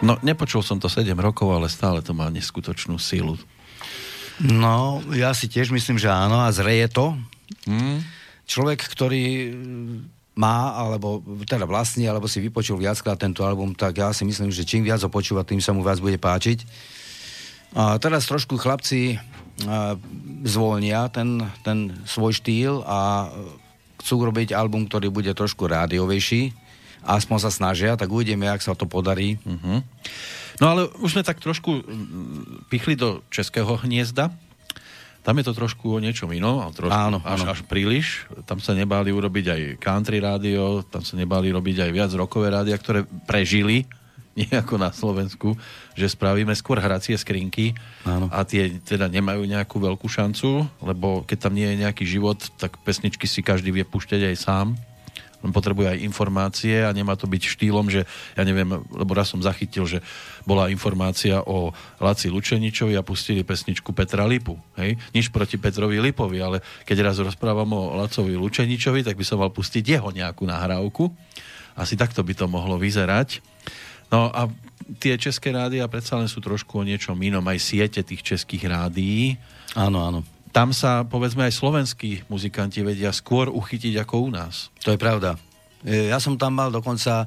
No, nepočul som to sedem rokov, ale stále to má neskutočnú silu. No, ja si tiež myslím, že áno, a zreje to. Hmm. Človek, ktorý má, alebo teda vlastní, alebo si vypočul viackrát tento album, tak ja si myslím, že čím viac ho počúva, tým sa mu viac bude páčiť. A teraz trošku chlapci a, zvolnia ten, ten svoj štýl a chcú robiť album, ktorý bude trošku rádiovejší. Aspoň sa snažia, tak uvidíme, jak sa to podarí. Uh-huh. No ale už sme tak trošku pichli do českého hniezda. Tam je to trošku o niečom inom, ale trošku, áno, až, áno. až príliš. Tam sa nebáli urobiť aj country rádio, tam sa nebáli robiť aj viac rockové rádia, ktoré prežili, nie ako na Slovensku, že spravíme skôr hracie skrinky, áno. A tie teda nemajú nejakú veľkú šancu, lebo keď tam nie je nejaký život, tak pesničky si každý vie púšťať aj sám. Potrebuje aj informácie a nemá to byť štýlom, že ja neviem, lebo raz som zachytil, že bola informácia o Laci Lučeničovi a pustili pesničku Petra Lipu. Hej? Nič proti Petrovi Lipovi, ale keď raz rozprávam o Lacovi Lučeničovi, tak by som mal pustiť jeho nejakú nahrávku. Asi takto by to mohlo vyzerať. No a tie české rádia predsa len sú trošku o niečom inom, aj siete tých českých rádií. Áno, áno. Tam sa, povedzme, aj slovenskí muzikanti vedia skôr uchytiť ako u nás. To je pravda. Ja som tam mal dokonca e,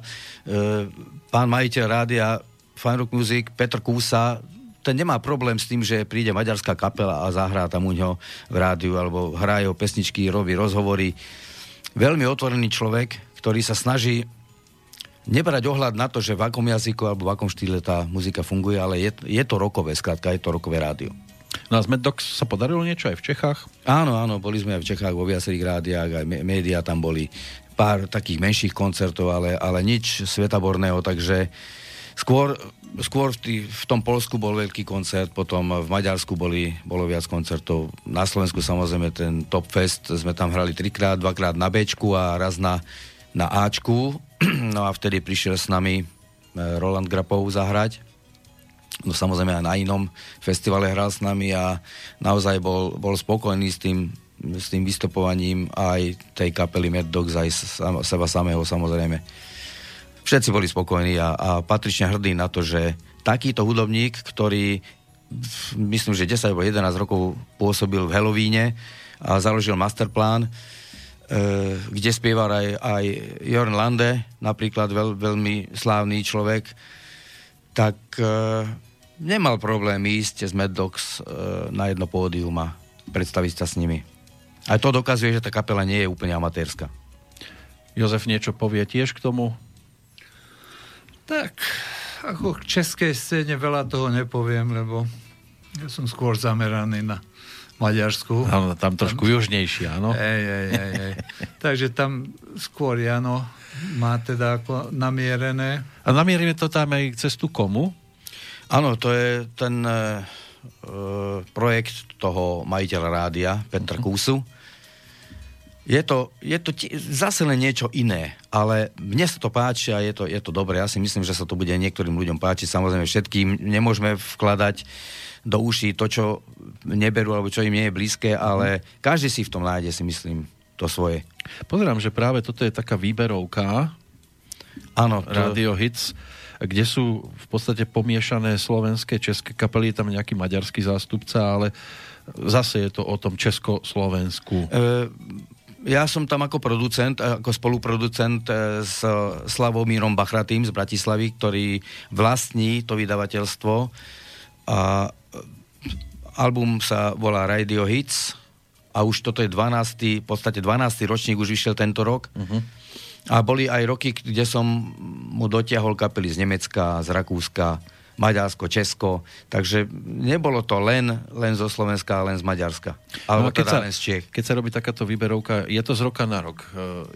pán majiteľ rádia Fine Rock Music, Petr Kúsa, ten nemá problém s tým, že príde maďarská kapela a zahrá tam u ňo v rádiu, alebo hrá jeho pesničky, robí rozhovory. Veľmi otvorený človek, ktorý sa snaží nebrať ohľad na to, že v akom jazyku alebo v akom štýle tá muzika funguje, ale je, je to rokové, skrátka, je to rokové rádio. No a sme, dok, sa podarilo niečo aj v Čechách? Áno, áno, boli sme aj v Čechách, vo viacerých rádiách, aj m- médiá tam boli, pár takých menších koncertov, ale, ale nič svetaborného, takže skôr, skôr v, tý, v tom Polsku bol veľký koncert, potom v Maďarsku boli, bolo viac koncertov, na Slovensku samozrejme ten Top Fest, sme tam hrali trikrát, dvakrát na Bčku a raz na, na Ačku, no a vtedy prišiel s nami Roland Grapov zahrať. No samozrejme aj na inom festivale hral s nami a naozaj bol, bol spokojný s tým, s tým vystupovaním aj tej kapely Mad Dogs, aj sam, seba samého samozrejme. Všetci boli spokojní a, a patrične hrdí na to, že takýto hudobník, ktorý myslím, že desať alebo jedenásť rokov pôsobil v Halloweene a založil Masterplan, kde spieval aj, aj Jörn Lande, napríklad veľ, veľmi slávny človek, tak nemal problém ísť z Mad Dogs na jedno pódium a predstaviť sa s nimi. A to dokazuje, že tá kapela nie je úplne amatérska. Jozef niečo povie tiež k tomu? Tak, ako k českej scéne veľa toho nepoviem, lebo ja som skôr zameraný na Maďarsku. Áno, tam trošku tam, južnejšie, áno. Ej, ej, ej, ej. Takže tam skôr, áno, má teda ako namierené. A namierime to tam aj cestu komu? Áno, to je ten e, projekt toho majiteľa rádia, Petra uh-huh. Kúsu. Je to, je to t- zase len niečo iné, ale mne sa to páči a je to, je to dobré. Ja si myslím, že sa to bude niektorým ľuďom páčiť. Samozrejme všetkým nemôžeme vkladať do uší to, čo neberú alebo čo im nie je blízke, ale každý si v tom nájde, si myslím, to svoje. Pozerám, že práve toto je taká výberovka, áno, to... Radio Hits, kde sú v podstate pomiešané slovenské, české kapely, je tam nejaký maďarský zástupca, ale zase je to o tom Československu. E- Ja som tam ako producent, ako spoluproducent s Slavomírom Bachratým z Bratislavy, ktorý vlastní to vydavateľstvo. A album sa volá Radio Hits a už toto je dvanásty, v podstate dvanásty ročník už vyšiel tento rok. Uh-huh. A boli aj roky, kde som mu dotiahol kapely z Nemecka, z Rakúska, Maďarsko, Česko, takže nebolo to len, len zo Slovenska, len z Maďarska. Alebo no, keď teda sa, len z Čech. Keď sa robí takáto výberovka, je to z roka na rok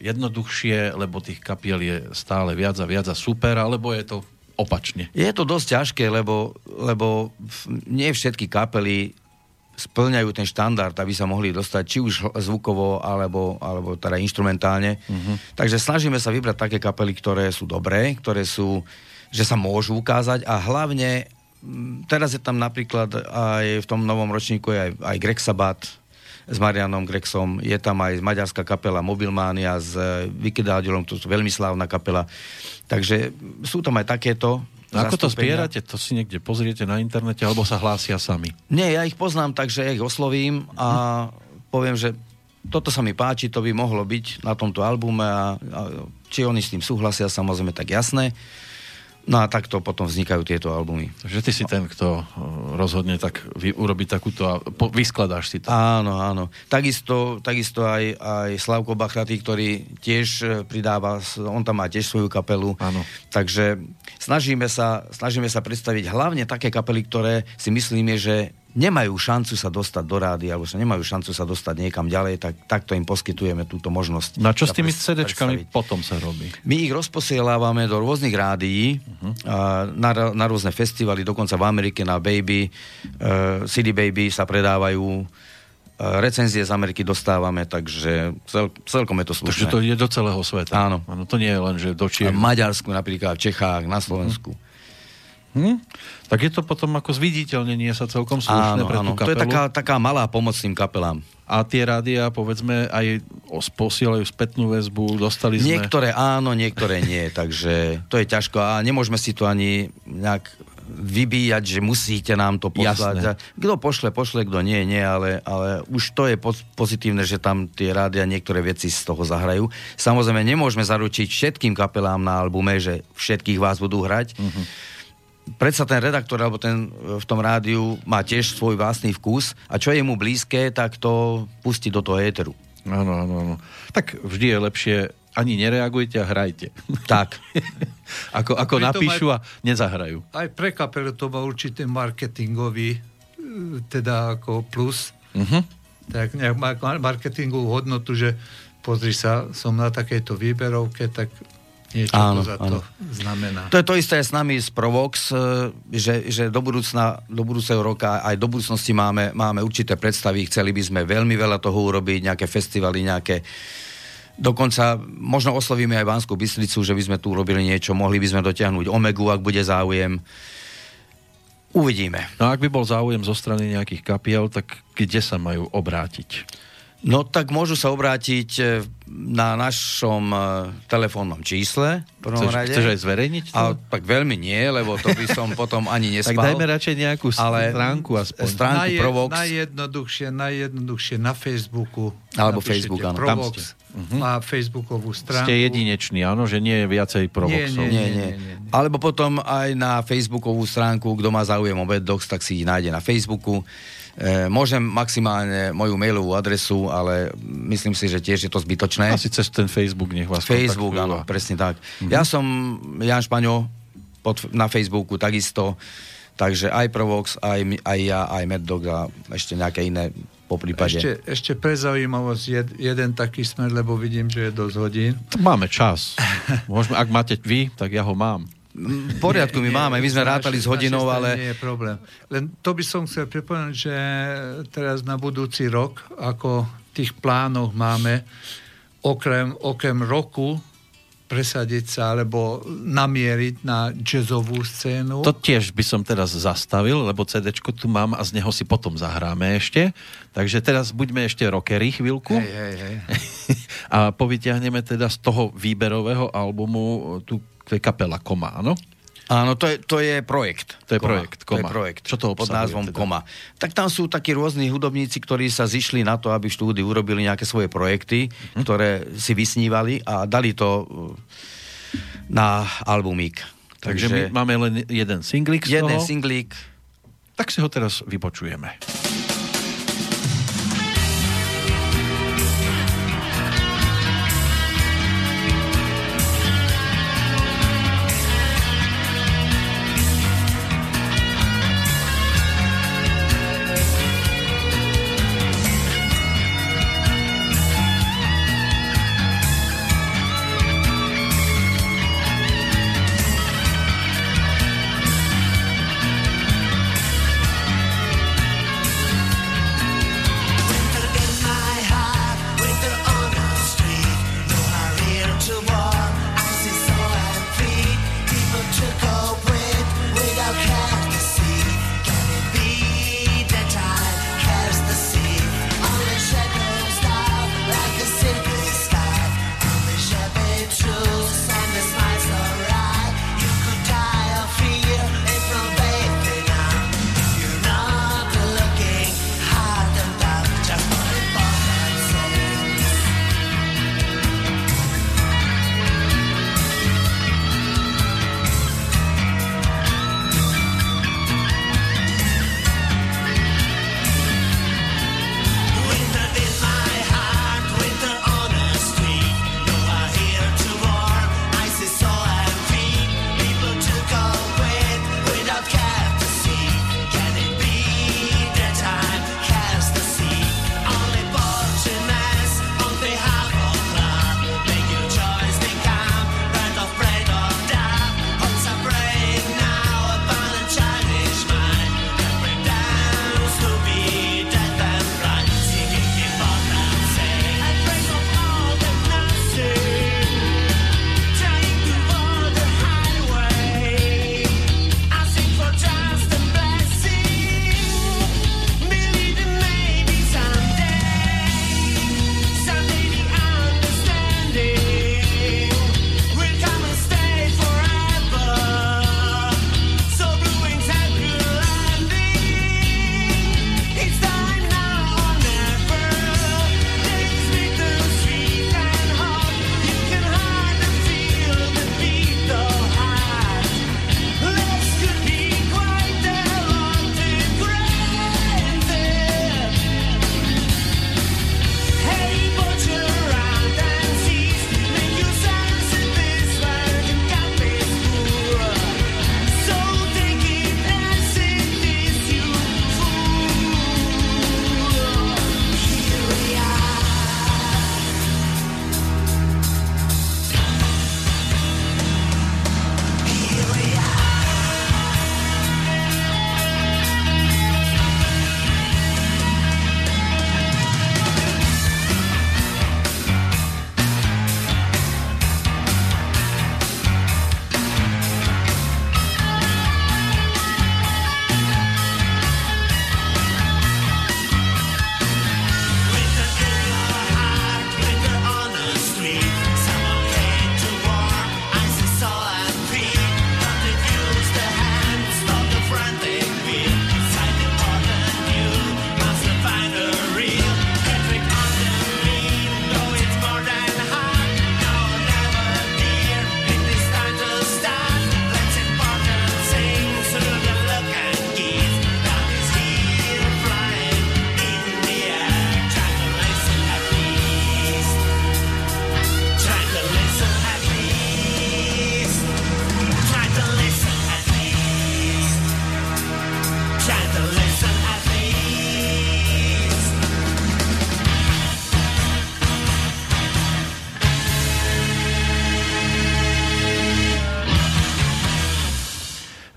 jednoduchšie, lebo tých kapiel je stále viac a viac a super, alebo je to opačne? Je to dosť ťažké, lebo, lebo nie všetky kapely splňajú ten štandard, aby sa mohli dostať či už zvukovo, alebo, alebo teda inštrumentálne. Mm-hmm. Takže snažíme sa vybrať také kapely, ktoré sú dobré, ktoré sú že sa môžu ukázať a hlavne teraz je tam napríklad aj v tom novom ročníku je aj, aj Greg Sabat s Marianom Gregsom, je tam aj maďarská kapela Mobilmania s Vikidadiolom, to je veľmi slávna kapela, takže sú tam aj takéto No ako to zbierate? To si niekde pozriete na internete alebo sa hlásia sami? Nie, ja ich poznám, takže ja ich oslovím a mm. poviem, že toto sa mi páči, to by mohlo byť na tomto albume a, a či oni s tým súhlasia, samozrejme, tak jasné. No a takto potom vznikajú tieto albumy. Takže ty si ten, kto rozhodne tak vy, urobiť takúto a po, vyskladáš si to. Áno, áno. Takisto, takisto aj, aj Slavko Bachratý, ktorý tiež pridáva, on tam má tiež svoju kapelu. Áno. Takže snažíme sa, snažíme sa predstaviť hlavne také kapely, ktoré si myslíme, že nemajú šancu sa dostať do rády alebo sa nemajú šancu sa dostať niekam ďalej, tak takto im poskytujeme túto možnosť. Na čo s tými cé déčkami potom sa robí? My ich rozposielávame do rôznych rádií, uh-huh. na, na rôzne festivaly, dokonca v Amerike na Baby, uh, cé dé Baby sa predávajú, uh, recenzie z Ameriky dostávame, takže cel, celkom je to slušné. Takže to je do celého sveta. Áno. Áno, to nie je len, že do Čiech. V Maďarsku napríklad, v Čechách, na Slovensku. Uh-huh. Hm? Tak je to potom ako zviditeľnenie sa celkom slušné áno, pre tú áno. kapelu. To je taká, taká malá pomoc tým kapelám. A tie rádia, povedzme, aj posielajú spätnú väzbu, dostali sme... Niektoré áno, niektoré nie, takže to je ťažko a nemôžeme si to ani nejak vybíjať, že musíte nám to poslať. Kto pošle, pošle, kto nie, nie, ale, ale už to je pozitívne, že tam tie rádia niektoré veci z toho zahrajú. Samozrejme, nemôžeme zaručiť všetkým kapelám na albume, že všetkých vás budú hrať, mhm. Predsa ten redaktor alebo ten v tom rádiu má tiež svoj vlastný vkus a čo je mu blízke, tak to pustí do toho éteru. Áno, áno, áno. Tak vždy je lepšie, ani nereagujte a hrajte. Tak. ako ako napíšu aj, a nezahrajú. Aj pre kapelu to má určite marketingový, teda ako plus. Uh-huh. Tak nejak marketingovú hodnotu, že pozri sa, som na takejto výberovke, tak... Niečo áno, to za áno. to znamená. To je to isté s nami z Provox, že, že do budúcna, do budúceho roka aj do budúcnosti máme, máme určité predstavy, chceli by sme veľmi veľa toho urobiť, nejaké festivaly, nejaké dokonca možno oslovíme aj Banskú Bystricu, že by sme tu urobili niečo, mohli by sme dotiahnuť Omegu, ak bude záujem. Uvidíme. No a ak by bol záujem zo strany nejakých kapiel, tak kde sa majú obrátiť? No tak môžu sa obrátiť na našom telefónnom čísle. Chceš, chceš aj zverejniť to? A, tak veľmi nie, lebo to by som potom ani nespal. Tak dajme radšej nejakú stránku aspoň. Stránku Najed, Provox. Najjednoduchšie, najjednoduchšie na Facebooku. Alebo Facebook, áno. Provox uh-huh. má Facebookovú stránku. Ste jedinečný, áno, že nie je viacej Provoxov. Nie nie nie, nie, nie, nie. Alebo potom aj na Facebookovú stránku, kto má záujem o Bad Dogs, tak si ich nájde na Facebooku. Môžem maximálne moju mailovú adresu, ale myslím si, že tiež je to zbytočné. Asi cez ten Facebook nech vás kontaktujú. Facebook, áno, presne tak. Mm-hmm. Ja som Jan Špaňo pod, na Facebooku takisto, takže aj Provox, aj, aj ja, aj Mad Dog a ešte nejaké iné po prípade. Ešte, ešte pre zaujímavosť jed, jeden taký smer, lebo vidím, že je dosť hodín. To máme čas. Môžeme, ak máte vy, tak ja ho mám. V poriadku, my nie, máme, my sme rátali s hodinou, ale... Nie je problém. Len to by som chcel pripomenúť, že teraz na budúci rok, ako tých plánov máme, okrem, okrem roku presadiť sa, alebo namieriť na jazzovú scénu. To tiež by som teraz zastavil, lebo CDčko tu mám a z neho si potom zahráme ešte. Takže teraz buďme ešte rockeri chvíľku. Hej, hej, hej. A povyťahneme teda z toho výberového albumu tú to je kapela Koma, áno? Áno, to je, to je projekt. To je Koma. Projekt, Koma. To je projekt. Čo to obsahuje? Pod názvom teda? Koma. Tak tam sú takí rôzni hudobníci, ktorí sa zišli na to, aby v štúdiu urobili nejaké svoje projekty, mm-hmm. ktoré si vysnívali a dali to na albumík. Takže, Takže my máme len jeden singlík z toho. Jeden singlík. Tak si ho teraz vypočujeme.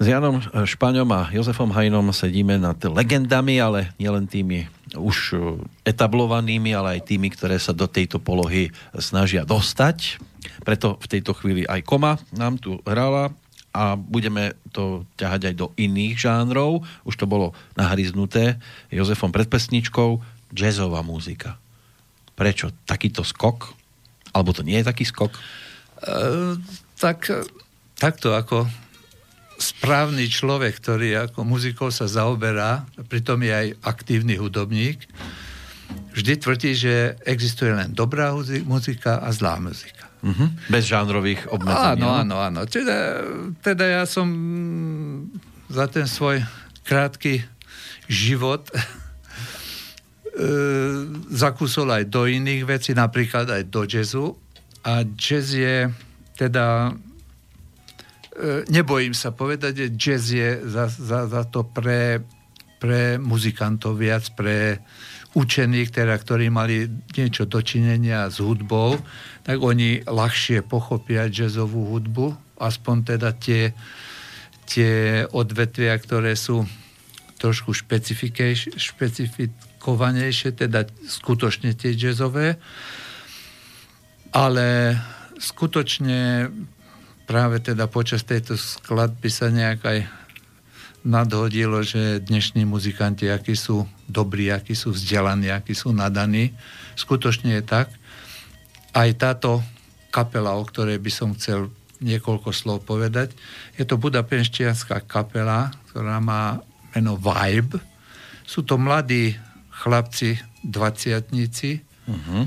S Janom Špaňom a Jozefom Hajnom sedíme nad legendami, ale nielen tými už etablovanými, ale aj tými, ktoré sa do tejto polohy snažia dostať. Preto v tejto chvíli aj Koma nám tu hrala a budeme to ťahať aj do iných žánrov. Už to bolo nahryznuté Jozefom pred pesničkou. Jazzová muzika. Prečo takýto skok? Alebo to nie je taký skok? E, tak takto ako správny človek, ktorý ako muzikou sa zaoberá, pritom je aj aktívny hudobník, vždy tvrdí, že existuje len dobrá muzika a zlá muzika. Uh-huh. Bez žánrových obmedzení. Áno, áno, áno. Teda, teda ja som za ten svoj krátky život zakúsol aj do iných vecí, napríklad aj do jazzu. A jazz je teda... Nebojím sa povedať, že jazz je za, za, za to pre, pre muzikantov viac, pre učených, teda, ktorí mali niečo dočinenia s hudbou, tak oni ľahšie pochopia jazzovú hudbu, aspoň teda tie, tie odvetvia, ktoré sú trošku špecifikovanejšie, teda skutočne tie jazzové, ale skutočne práve teda počas tejto skladby sa nejak aj nadhodilo, že dnešní muzikanti, akí sú dobrí, akí sú vzdelaní, akí sú nadaní. Skutočne je tak. Aj táto kapela, o ktorej by som chcel niekoľko slov povedať, je to budapešťanská kapela, ktorá má meno Vibe. Sú to mladí chlapci, dvaciatnici, uh-huh.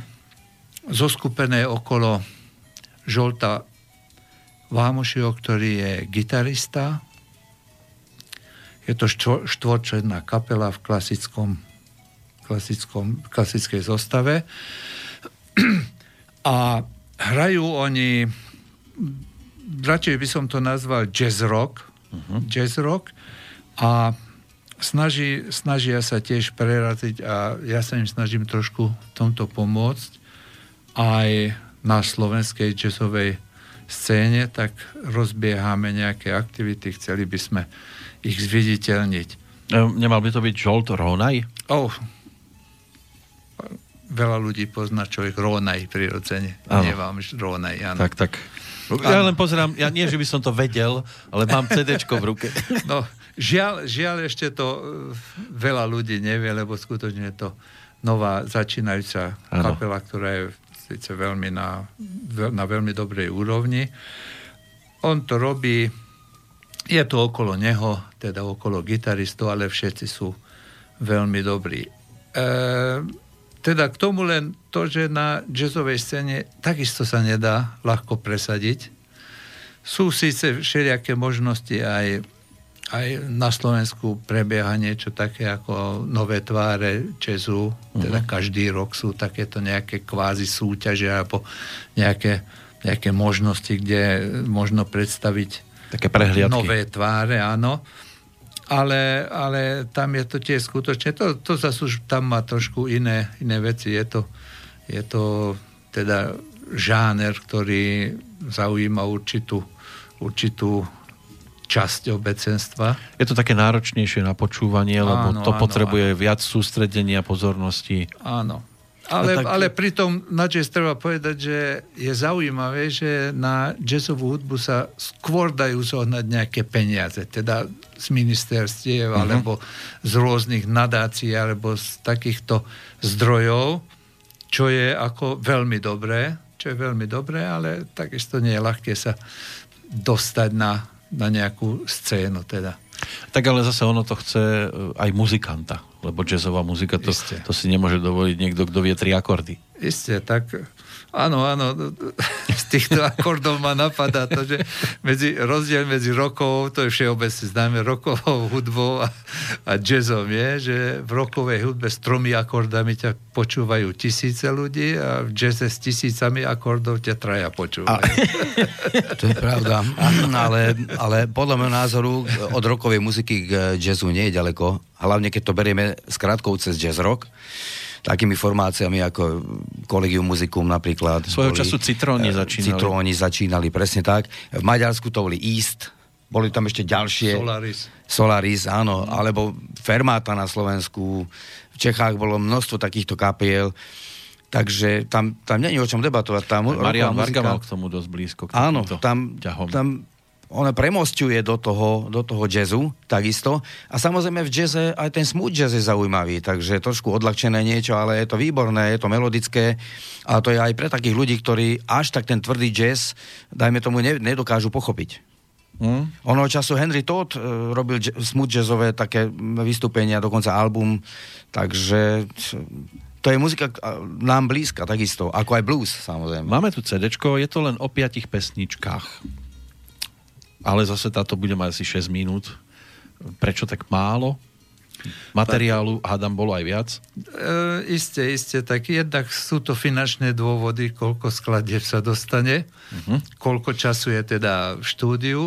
zoskupené okolo Žolta Vámošio, ktorý je gitarista. Je to štvorčlenná kapela v klasickom, klasickom, klasickej zostave. A hrajú oni, radšej by som to nazval jazz rock. Uh-huh. Jazz rock. A snaží, snažia sa tiež preraziť a ja sa im snažím trošku v tomto pomôcť. Aj na slovenskej jazzovej scéne, tak rozbiehame nejaké aktivity. Chceli by sme ich zviditeľniť. Nemal by to byť Žolt Rónaj? Oh. Veľa ľudí pozná, čo je Rónaj prirodzene. Nevám Rónaj, áno. Tak, tak. Ja len pozerám, ja nie, že by som to vedel, ale mám cédéčko v ruke. No, žiaľ, žiaľ ešte to veľa ľudí nevie, lebo skutočne je to nová začínajúca kapela, ktorá je síce veľmi na, na veľmi dobrej úrovni. On to robí... Je to okolo neho, teda okolo gitaristov, ale všetci sú veľmi dobrí. E, teda k tomu len to, že na jazzovej scéne takisto sa nedá ľahko presadiť. Sú síce všelijaké možnosti, aj, aj na Slovensku prebieha niečo také ako nové tváre jazzu, teda uh-huh. každý rok sú takéto nejaké kvázi súťaže alebo nejaké, nejaké možnosti, kde možno predstaviť také prehliadky. Nové tváre, áno. Ale, ale tam je to tiež skutočne, to, to zase už tam má trošku iné, iné veci. Je to, je to teda žáner, ktorý zaujíma určitú, určitú časť obecenstva. Je to také náročnejšie na počúvanie, lebo áno, to áno, potrebuje áno. viac sústredenia, pozornosti. Áno. Ale, tak... ale pritom na jazz treba povedať, že je zaujímavé, že na jazzovú hudbu sa skôr dajú zohnať nejaké peniaze, teda z ministerstiev, mm-hmm. alebo z rôznych nadácií, alebo z takýchto zdrojov, čo je ako veľmi dobré, čo je veľmi dobré, ale takisto nie je ľahké sa dostať na, na nejakú scénu, teda. Tak ale zase ono to chce aj muzikanta, lebo jazzová muzika, to, to si nemôže dovoliť niekto, kto vie tri akordy. Isté, tak áno, áno, z týchto akordov ma napadá to, že medzi, rozdiel medzi rokovou, to je všeobecne známe, rokovou hudbou a, a jazzom je, že v rokovej hudbe s tromi akordami ťa počúvajú tisíce ľudí a v jazze s tisícami akordov ťa traja počúvajú. A, to je pravda, ale, ale podľa môjho názoru od rokovej muziky k jazzu nie je ďaleko, hlavne keď to berieme skrátkou cez jazz rock, takými formáciami ako Collegium Musicum napríklad. Svojho boli, času Citróni začínali. Citróni začínali, presne tak. V Maďarsku to boli East, boli tam ešte ďalšie. Solaris. Solaris, áno, mm. alebo Fermata na Slovensku. V Čechách bolo množstvo takýchto kápiel, takže tam, tam nie je o čom debatovať. Tam Marian Varga mal k tomu dosť blízko. K áno, tam, tam ona premosťuje do toho, do toho jazzu, takisto. A samozrejme v jazze aj ten smooth jazz je zaujímavý, takže trošku odľahčené niečo, ale je to výborné, je to melodické a to je aj pre takých ľudí, ktorí až tak ten tvrdý jazz, dajme tomu, nedokážu pochopiť. Mm. Ono času Henry Todd robil smooth jazzové také vystúpenia, dokonca album, takže to je muzika nám blízka takisto, ako aj blues, samozrejme. Máme tu CDčko, je to len o piatich pesničkách, ale zase táto bude mať asi šesť minút. Prečo tak málo? Materiálu, hádam, bolo aj viac? E, isté, isté. Tak jednak sú to finančné dôvody, koľko skladieb sa dostane, uh-huh. koľko času je teda v štúdiu.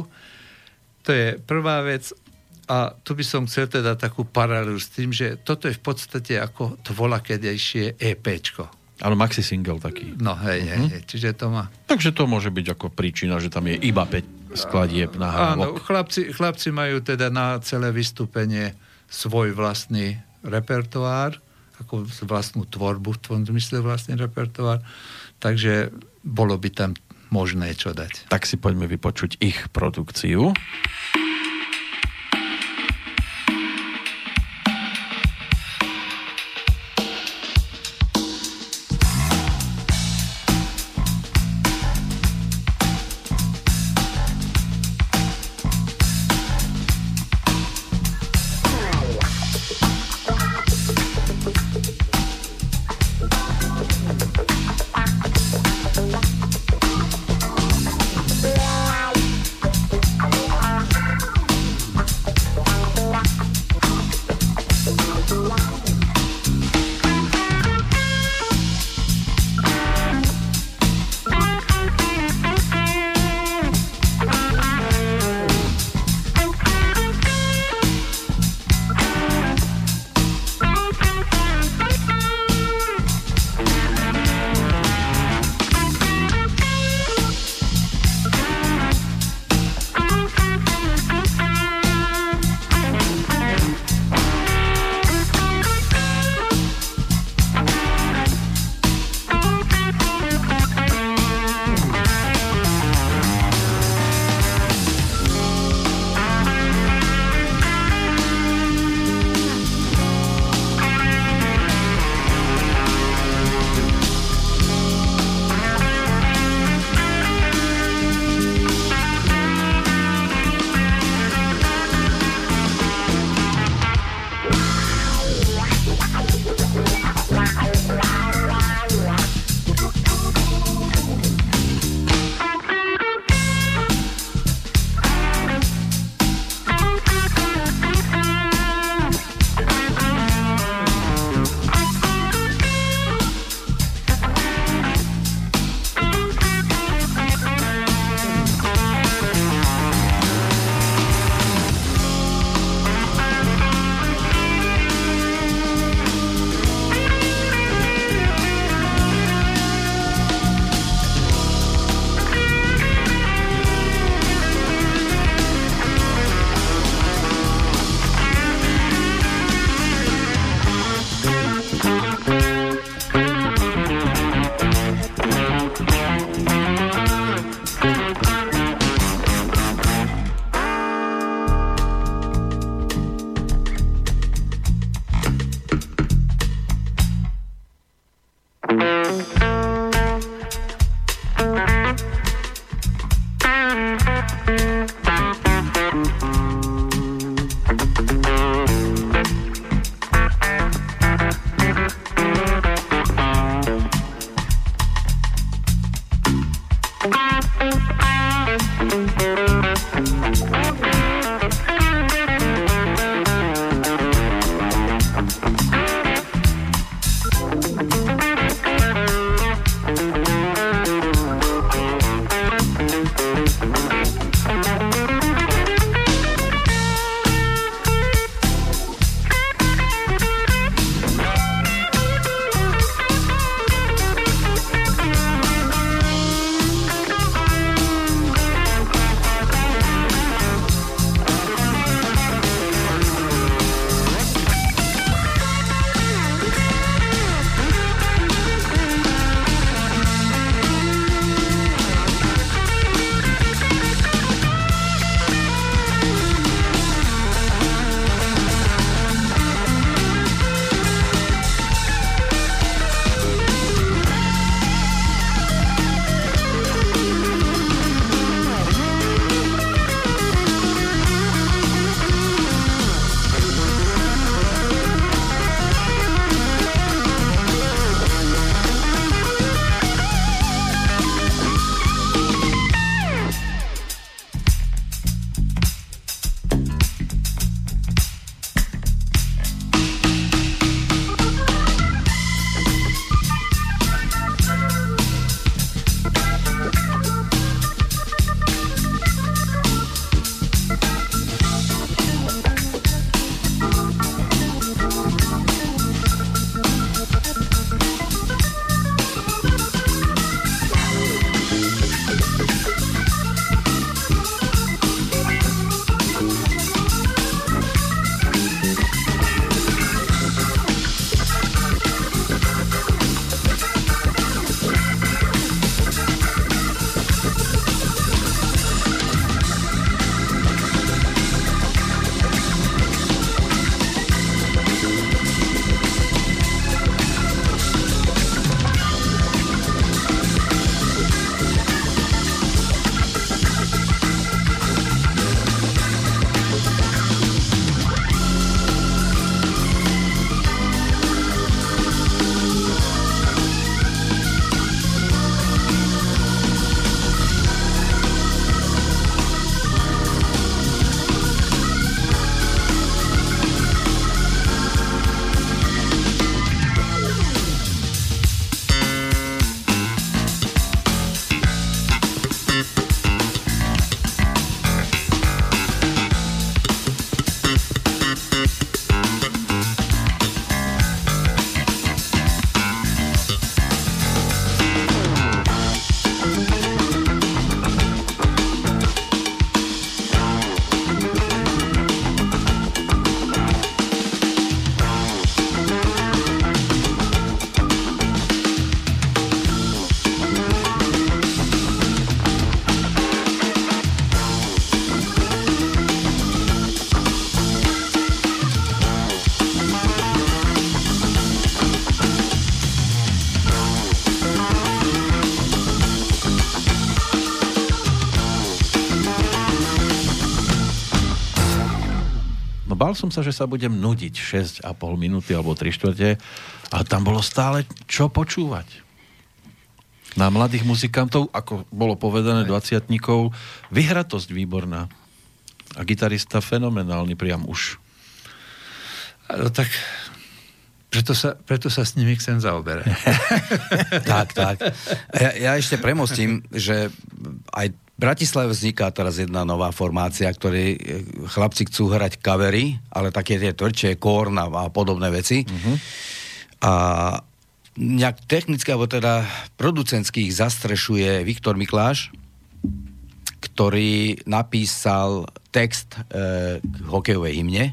To je prvá vec. A tu by som chcel teda takú paralelu s tým, že toto je v podstate ako to volakejšie EPčko. Áno, maxi single taký. No hej, uh-huh. hej, čiže to má. Takže to môže byť ako príčina, že tam je iba päť skladieb na hlavok. Áno, chlapci, chlapci majú teda na celé vystúpenie svoj vlastný repertoár, ako vlastnú tvorbu, v tom zmysle vlastný repertoár, takže bolo by tam možné čo dať. Tak si poďme vypočuť ich produkciu. bál som sa, že sa budem nudiť šesť a pol minúty alebo tri štvrte, ale tam bolo stále čo počúvať. Na mladých muzikantov, ako bolo povedané dvadsiatnikov, vyhratosť výborná. A gitarista fenomenálny, priam už. No tak... Preto sa, preto sa s nimi chcem zaoberať. tak, tak. Ja, ja ešte premostím, že aj v Bratislave vzniká teraz jedna nová formácia, ktorej chlapci chcú hrať kavery, ale také tie tvrdšie, korn a podobné veci. Uh-huh. A nejak technicky, alebo teda producentských zastrešuje Viktor Mikláš, ktorý napísal text e, k hokejovej hymne.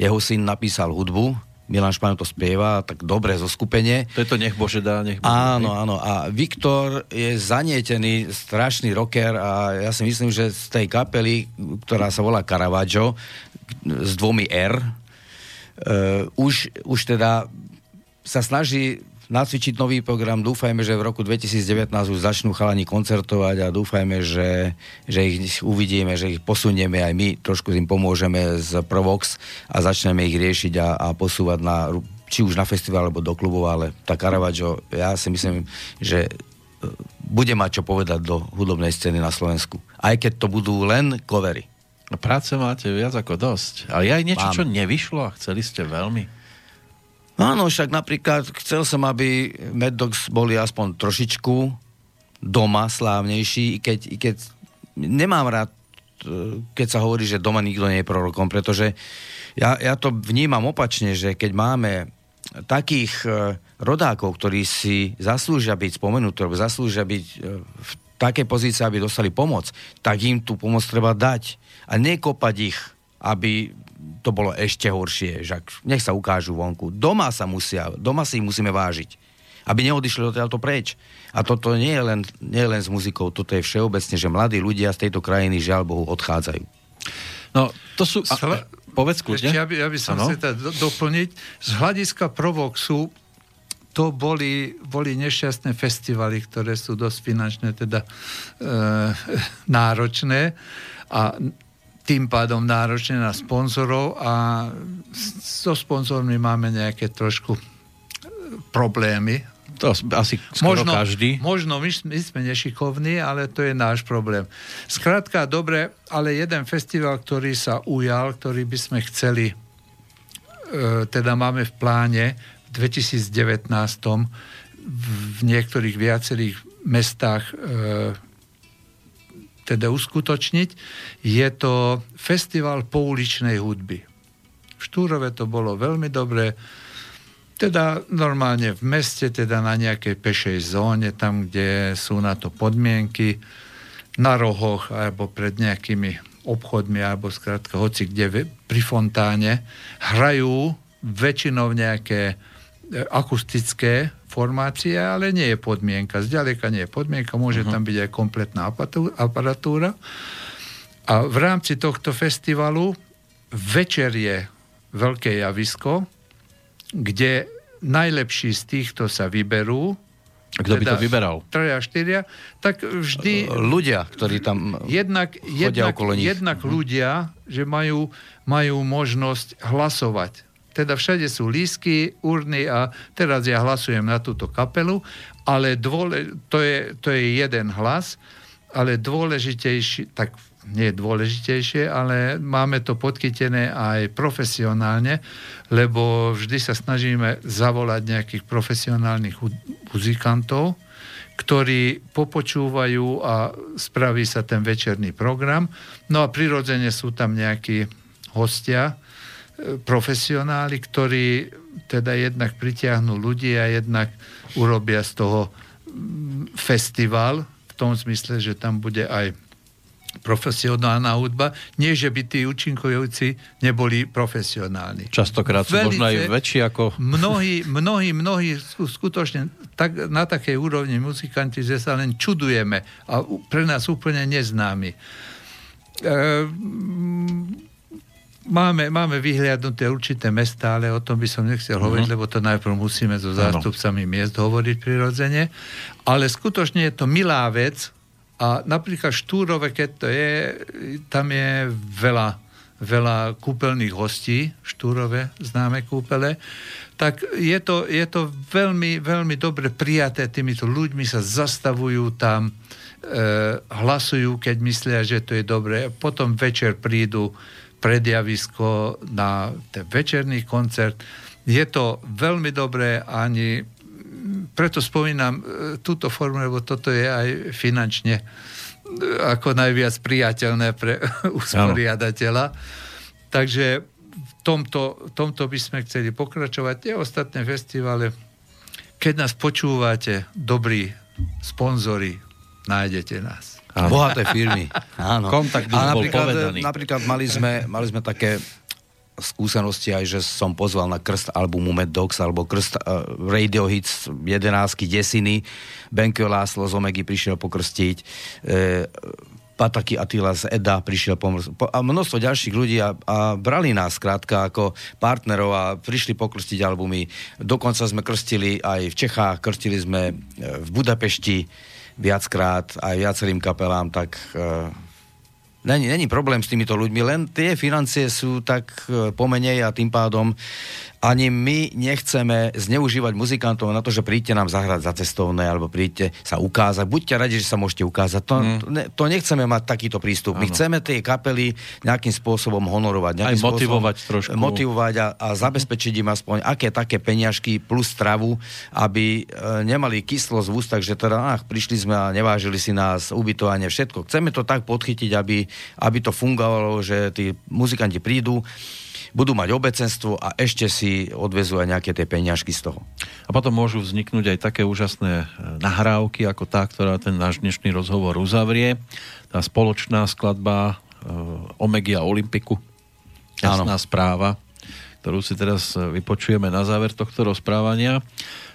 Jeho syn napísal hudbu, Milan Španiel to spieva, tak dobre zoskupenie. To je to Nech Bože dá, Nech Bože dá. Áno, áno. A Viktor je zanietený, strašný rocker a ja si myslím, že z tej kapely, ktorá sa volá Caravaggio, s dvomi R, uh, už, už teda sa snaží nacvičiť nový program. Dúfajme, že v roku dvetisícdevätnásť už začnú chalani koncertovať a dúfajme, že, že ich uvidíme, že ich posunieme aj my, trošku im pomôžeme z Provox a začneme ich riešiť a, a posúvať na, či už na festival alebo do klubov, ale tá Caravaggio, ja si myslím, že bude mať čo povedať do hudobnej scény na Slovensku. Aj keď to budú len covery. Práce máte viac ako dosť. Ale aj niečo, Mám. čo nevyšlo a chceli ste veľmi. Áno, však napríklad chcel som, aby Mad Dogs boli aspoň trošičku doma slávnejší, i keď, i keď nemám rád, keď sa hovorí, že doma nikto nie je prorokom, pretože ja, ja to vnímam opačne, že keď máme takých rodákov, ktorí si zaslúžia byť spomenutí, alebo zaslúžia byť v takej pozícii, aby dostali pomoc, tak im tú pomoc treba dať a nekopať ich, aby to bolo ešte horšie, že nech sa ukážu vonku. Doma sa musia, doma si ich musíme vážiť, aby neodišli odtiaľto preč. A toto nie je len, nie je len s muzikou, toto je všeobecne, že mladí ľudia z tejto krajiny, žiaľ Bohu, odchádzajú. No, to sú... A, povedz kľudne. Ja by, ja by som chcel teda doplniť. Z hľadiska Provoxu to boli, boli nešťastné festivaly, ktoré sú dosť finančne teda e, náročné a tým pádom náročne na sponzorov a so sponzormi máme nejaké trošku problémy. To asi skoro možno, každý. Možno my, my sme nešikovní, ale to je náš problém. Skrátka, dobre, ale jeden festival, ktorý sa ujal, ktorý by sme chceli, e, teda máme v pláne v dvetisícdevätnásť v niektorých viacerých mestách e, teda uskutočniť, je to festival pouličnej hudby. V Štúrove to bolo veľmi dobré, teda normálne v meste, teda na nejakej pešej zóne, tam, kde sú na to podmienky, na rohoch, alebo pred nejakými obchodmi, alebo skrátka hoci kde pri fontáne, hrajú väčšinou nejaké akustické formácie, ale nie je podmienka. Zďaleka nie je podmienka, môže uh-huh. tam byť aj kompletná aparatúra. A v rámci tohto festivalu večer je veľké javisko, kde najlepší z týchto sa vyberú. Kto by to vyberal? Traja, štyria. Tak vždy... Ľudia, ktorí tam jednak, chodia jednak, okolo nich. Jednak uh-huh. ľudia, že majú, majú možnosť hlasovať. Teda všade sú lístky, urny a teraz ja hlasujem na túto kapelu, ale dôle, to, je, to je jeden hlas, ale dôležitejší, tak nie dôležitejšie, ale máme to podchytené aj profesionálne, lebo vždy sa snažíme zavolať nejakých profesionálnych muzikantov, ktorí popočúvajú a spraví sa ten večerný program. No a prirodzene sú tam nejakí hostia, profesionáli, ktorí teda jednak pritiahnú ľudí a jednak urobia z toho festival v tom zmysle, že tam bude aj profesionálna hudba. Nie, že by tí účinkujúci neboli profesionálni. Častokrát sú možno aj väčší ako... Mnohí, mnohí, mnohí sú skutočne tak, na takej úrovni muzikanti, že sa len čudujeme a pre nás úplne neznámi. Ehm... Máme, máme vyhliadnuté určité mestá, ale o tom by som nechcel uh-huh. hovoriť, lebo to najprv musíme so zástupcami miest hovoriť prirodzene. Ale skutočne je to milá vec a napríklad Štúrove, keď to je, tam je veľa veľa kúpeľných hostí, Štúrove známe kúpele, tak je to, je to veľmi, veľmi dobre prijaté týmito ľuďmi, sa zastavujú tam, e, hlasujú, keď myslia, že to je dobré. Potom večer prídu predjavisko na ten večerný koncert. Je to veľmi dobré, ani preto spomínam túto formu, lebo toto je aj finančne ako najviac priateľné pre usporiadateľa. Takže v tomto, tomto by sme chceli pokračovať. Tie ostatné festivály, keď nás počúvate, dobrí sponzori, nájdete nás. Áno. Bohaté firmy. Áno. Kontakt by bol povedaný. Napríklad mali sme, mali sme také skúsenosti aj, že som pozval na krst albumu Mad Dogs, alebo krst uh, Radio Hits jedenásky Desiny. Benko Láslo z Omegy prišiel pokrstiť. E, Pataki Attila z Eda prišiel pomrstiť. Po, a množstvo ďalších ľudí a, a brali nás krátka ako partnerov a prišli pokrstiť albumy. Dokonca sme krstili aj v Čechách, krstili sme v Budapešti viackrát aj viacerým kapelám, tak... E, Není, není problém s týmito ľuďmi, len tie financie sú tak pomenej a tým pádom ani my nechceme zneužívať muzikantov na to, že príďte nám zahrať za cestovné alebo príďte sa ukázať. Buďte radi, že sa môžete ukázať. To, mm. to, ne, to nechceme mať takýto prístup. Áno. My chceme tie kapely nejakým spôsobom honorovať. Nejakým aj motivovať spôsobom, trošku. Motivovať a, a zabezpečiť im aspoň aké také peniažky plus stravu, aby e, nemali kyslosť v ústach, že teda ach, prišli sme a nevážili si nás, ubytovanie, všetko. Chceme to tak podchytiť, aby aby to fungovalo, že tí muzikanti prídu, budú mať obecenstvo a ešte si odvezú aj nejaké tie peniažky z toho. A potom môžu vzniknúť aj také úžasné nahrávky, ako tá, ktorá ten náš dnešný rozhovor uzavrie. Tá spoločná skladba e, Omegy a Olympiku. Jasná správa, ktorú si teraz vypočujeme na záver tohto rozprávania.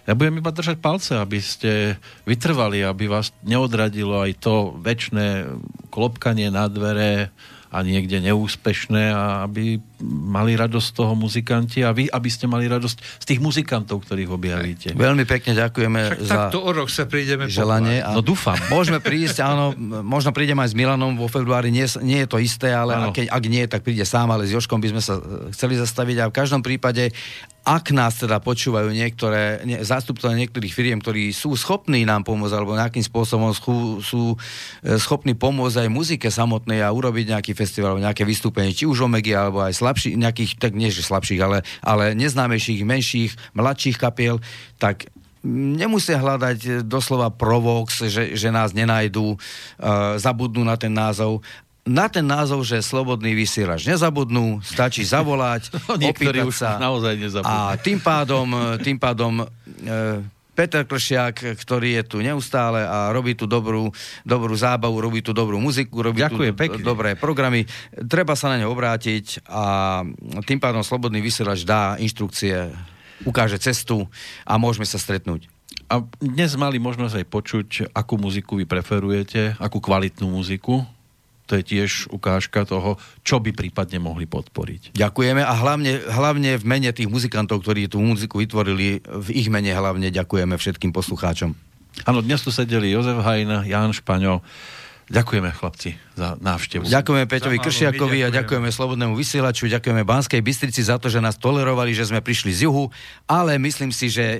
Ja budem iba držať palce, aby ste vytrvali, aby vás neodradilo aj to väčšie klopkanie na dvere a niekde neúspešné a aby mali radosť z toho muzikanti a vy, aby ste mali radosť z tých muzikantov, ktorých objavíte. Veľmi pekne ďakujeme. Však za takto o rok sa prídeme želanie. A... No dúfam. Môžeme prísť, áno, možno prídem aj s Milanom vo februári, nie, nie je to isté, ale keď, ak nie, tak príde sám, ale s Jožkom by sme sa chceli zastaviť a v každom prípade ak nás teda počúvajú niektoré ne, zástupcovia niektorých firiem, ktorí sú schopní nám pomôcť, alebo nejakým spôsobom schú, sú schopní pomôcť aj muzike samotnej a urobiť nejaký festival, alebo nejaké vystúpenie, či už Omegy, alebo aj slabších, nejakých, tak nie že slabších, ale, ale neznámejších, menších, mladších kapiel, tak nemusia hľadať doslova provox, že, že nás nenájdú, e, zabudnú na ten názov, na ten názov, že slobodný vysielač. Nezabudnú, stačí zavolať, opýtať už sa. Naozaj nezabudnú. A tým pádom, tým pádom e, Peter Kršiak, ktorý je tu neustále a robí tu dobrú, dobrú zábavu, robí tu dobrú muziku, robí Ďakujem, tu pekne. Dobré programy. Treba sa na ne obrátiť a tým pádom slobodný vysielač dá inštrukcie, ukáže cestu a môžeme sa stretnúť. A dnes mali možnosť aj počuť, akú muziku vy preferujete, akú kvalitnú muziku. To je tiež ukážka toho, čo by prípadne mohli podporiť. Ďakujeme a hlavne, hlavne v mene tých muzikantov, ktorí tú muziku vytvorili, v ich mene hlavne ďakujeme všetkým poslucháčom. Áno, dnes tu sedeli Jozef Hajna, Ján Špaňo. Ďakujeme, chlapci, za návštevu. Ďakujeme Peťovi Kršiakovi a ďakujeme Slobodnému vysielaču, ďakujeme Banskej Bystrici za to, že nás tolerovali, že sme prišli z juhu, ale myslím si, že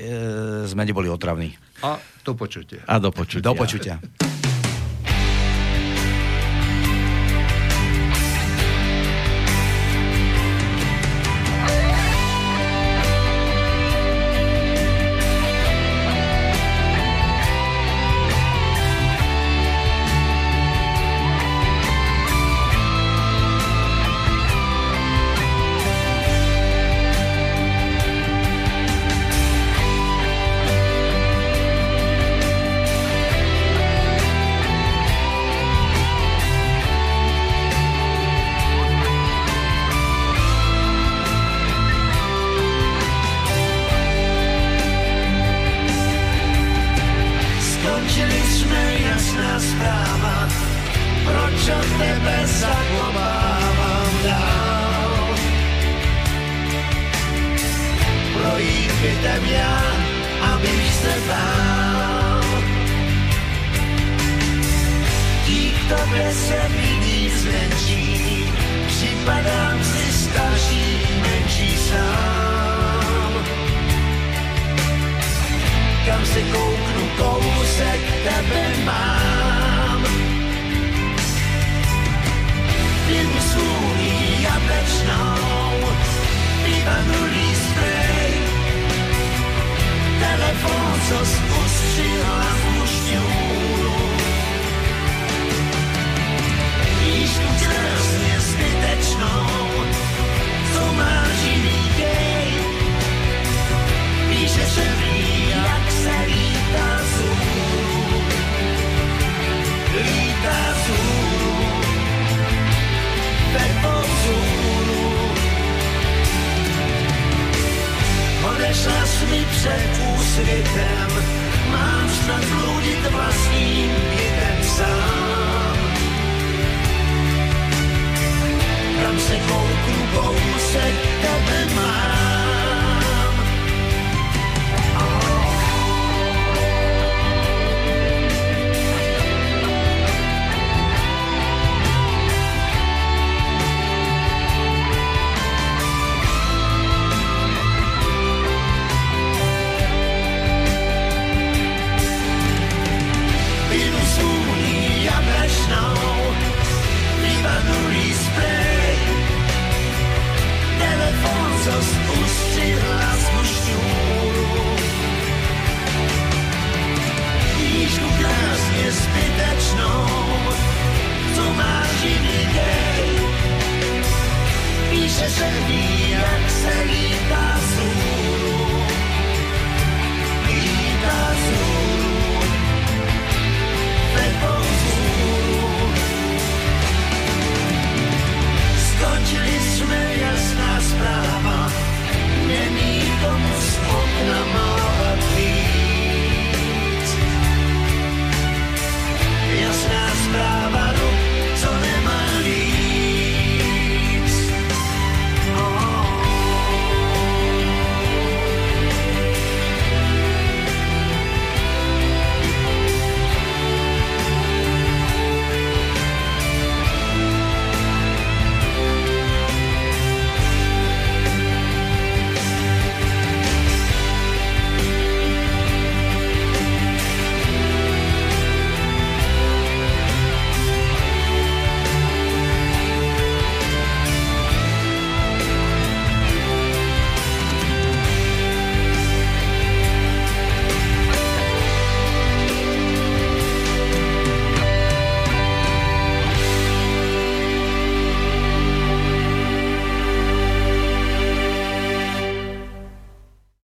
e, sme neboli otravní. A do počutia. A do počutia. Do počutia. Tobě se vidí zvenčí, padám si starší, menší sám. Kam se kouknu, kousek tebe mám. Pivu svůj jablečnou, piva nulý sprej, telefon, co spustřila.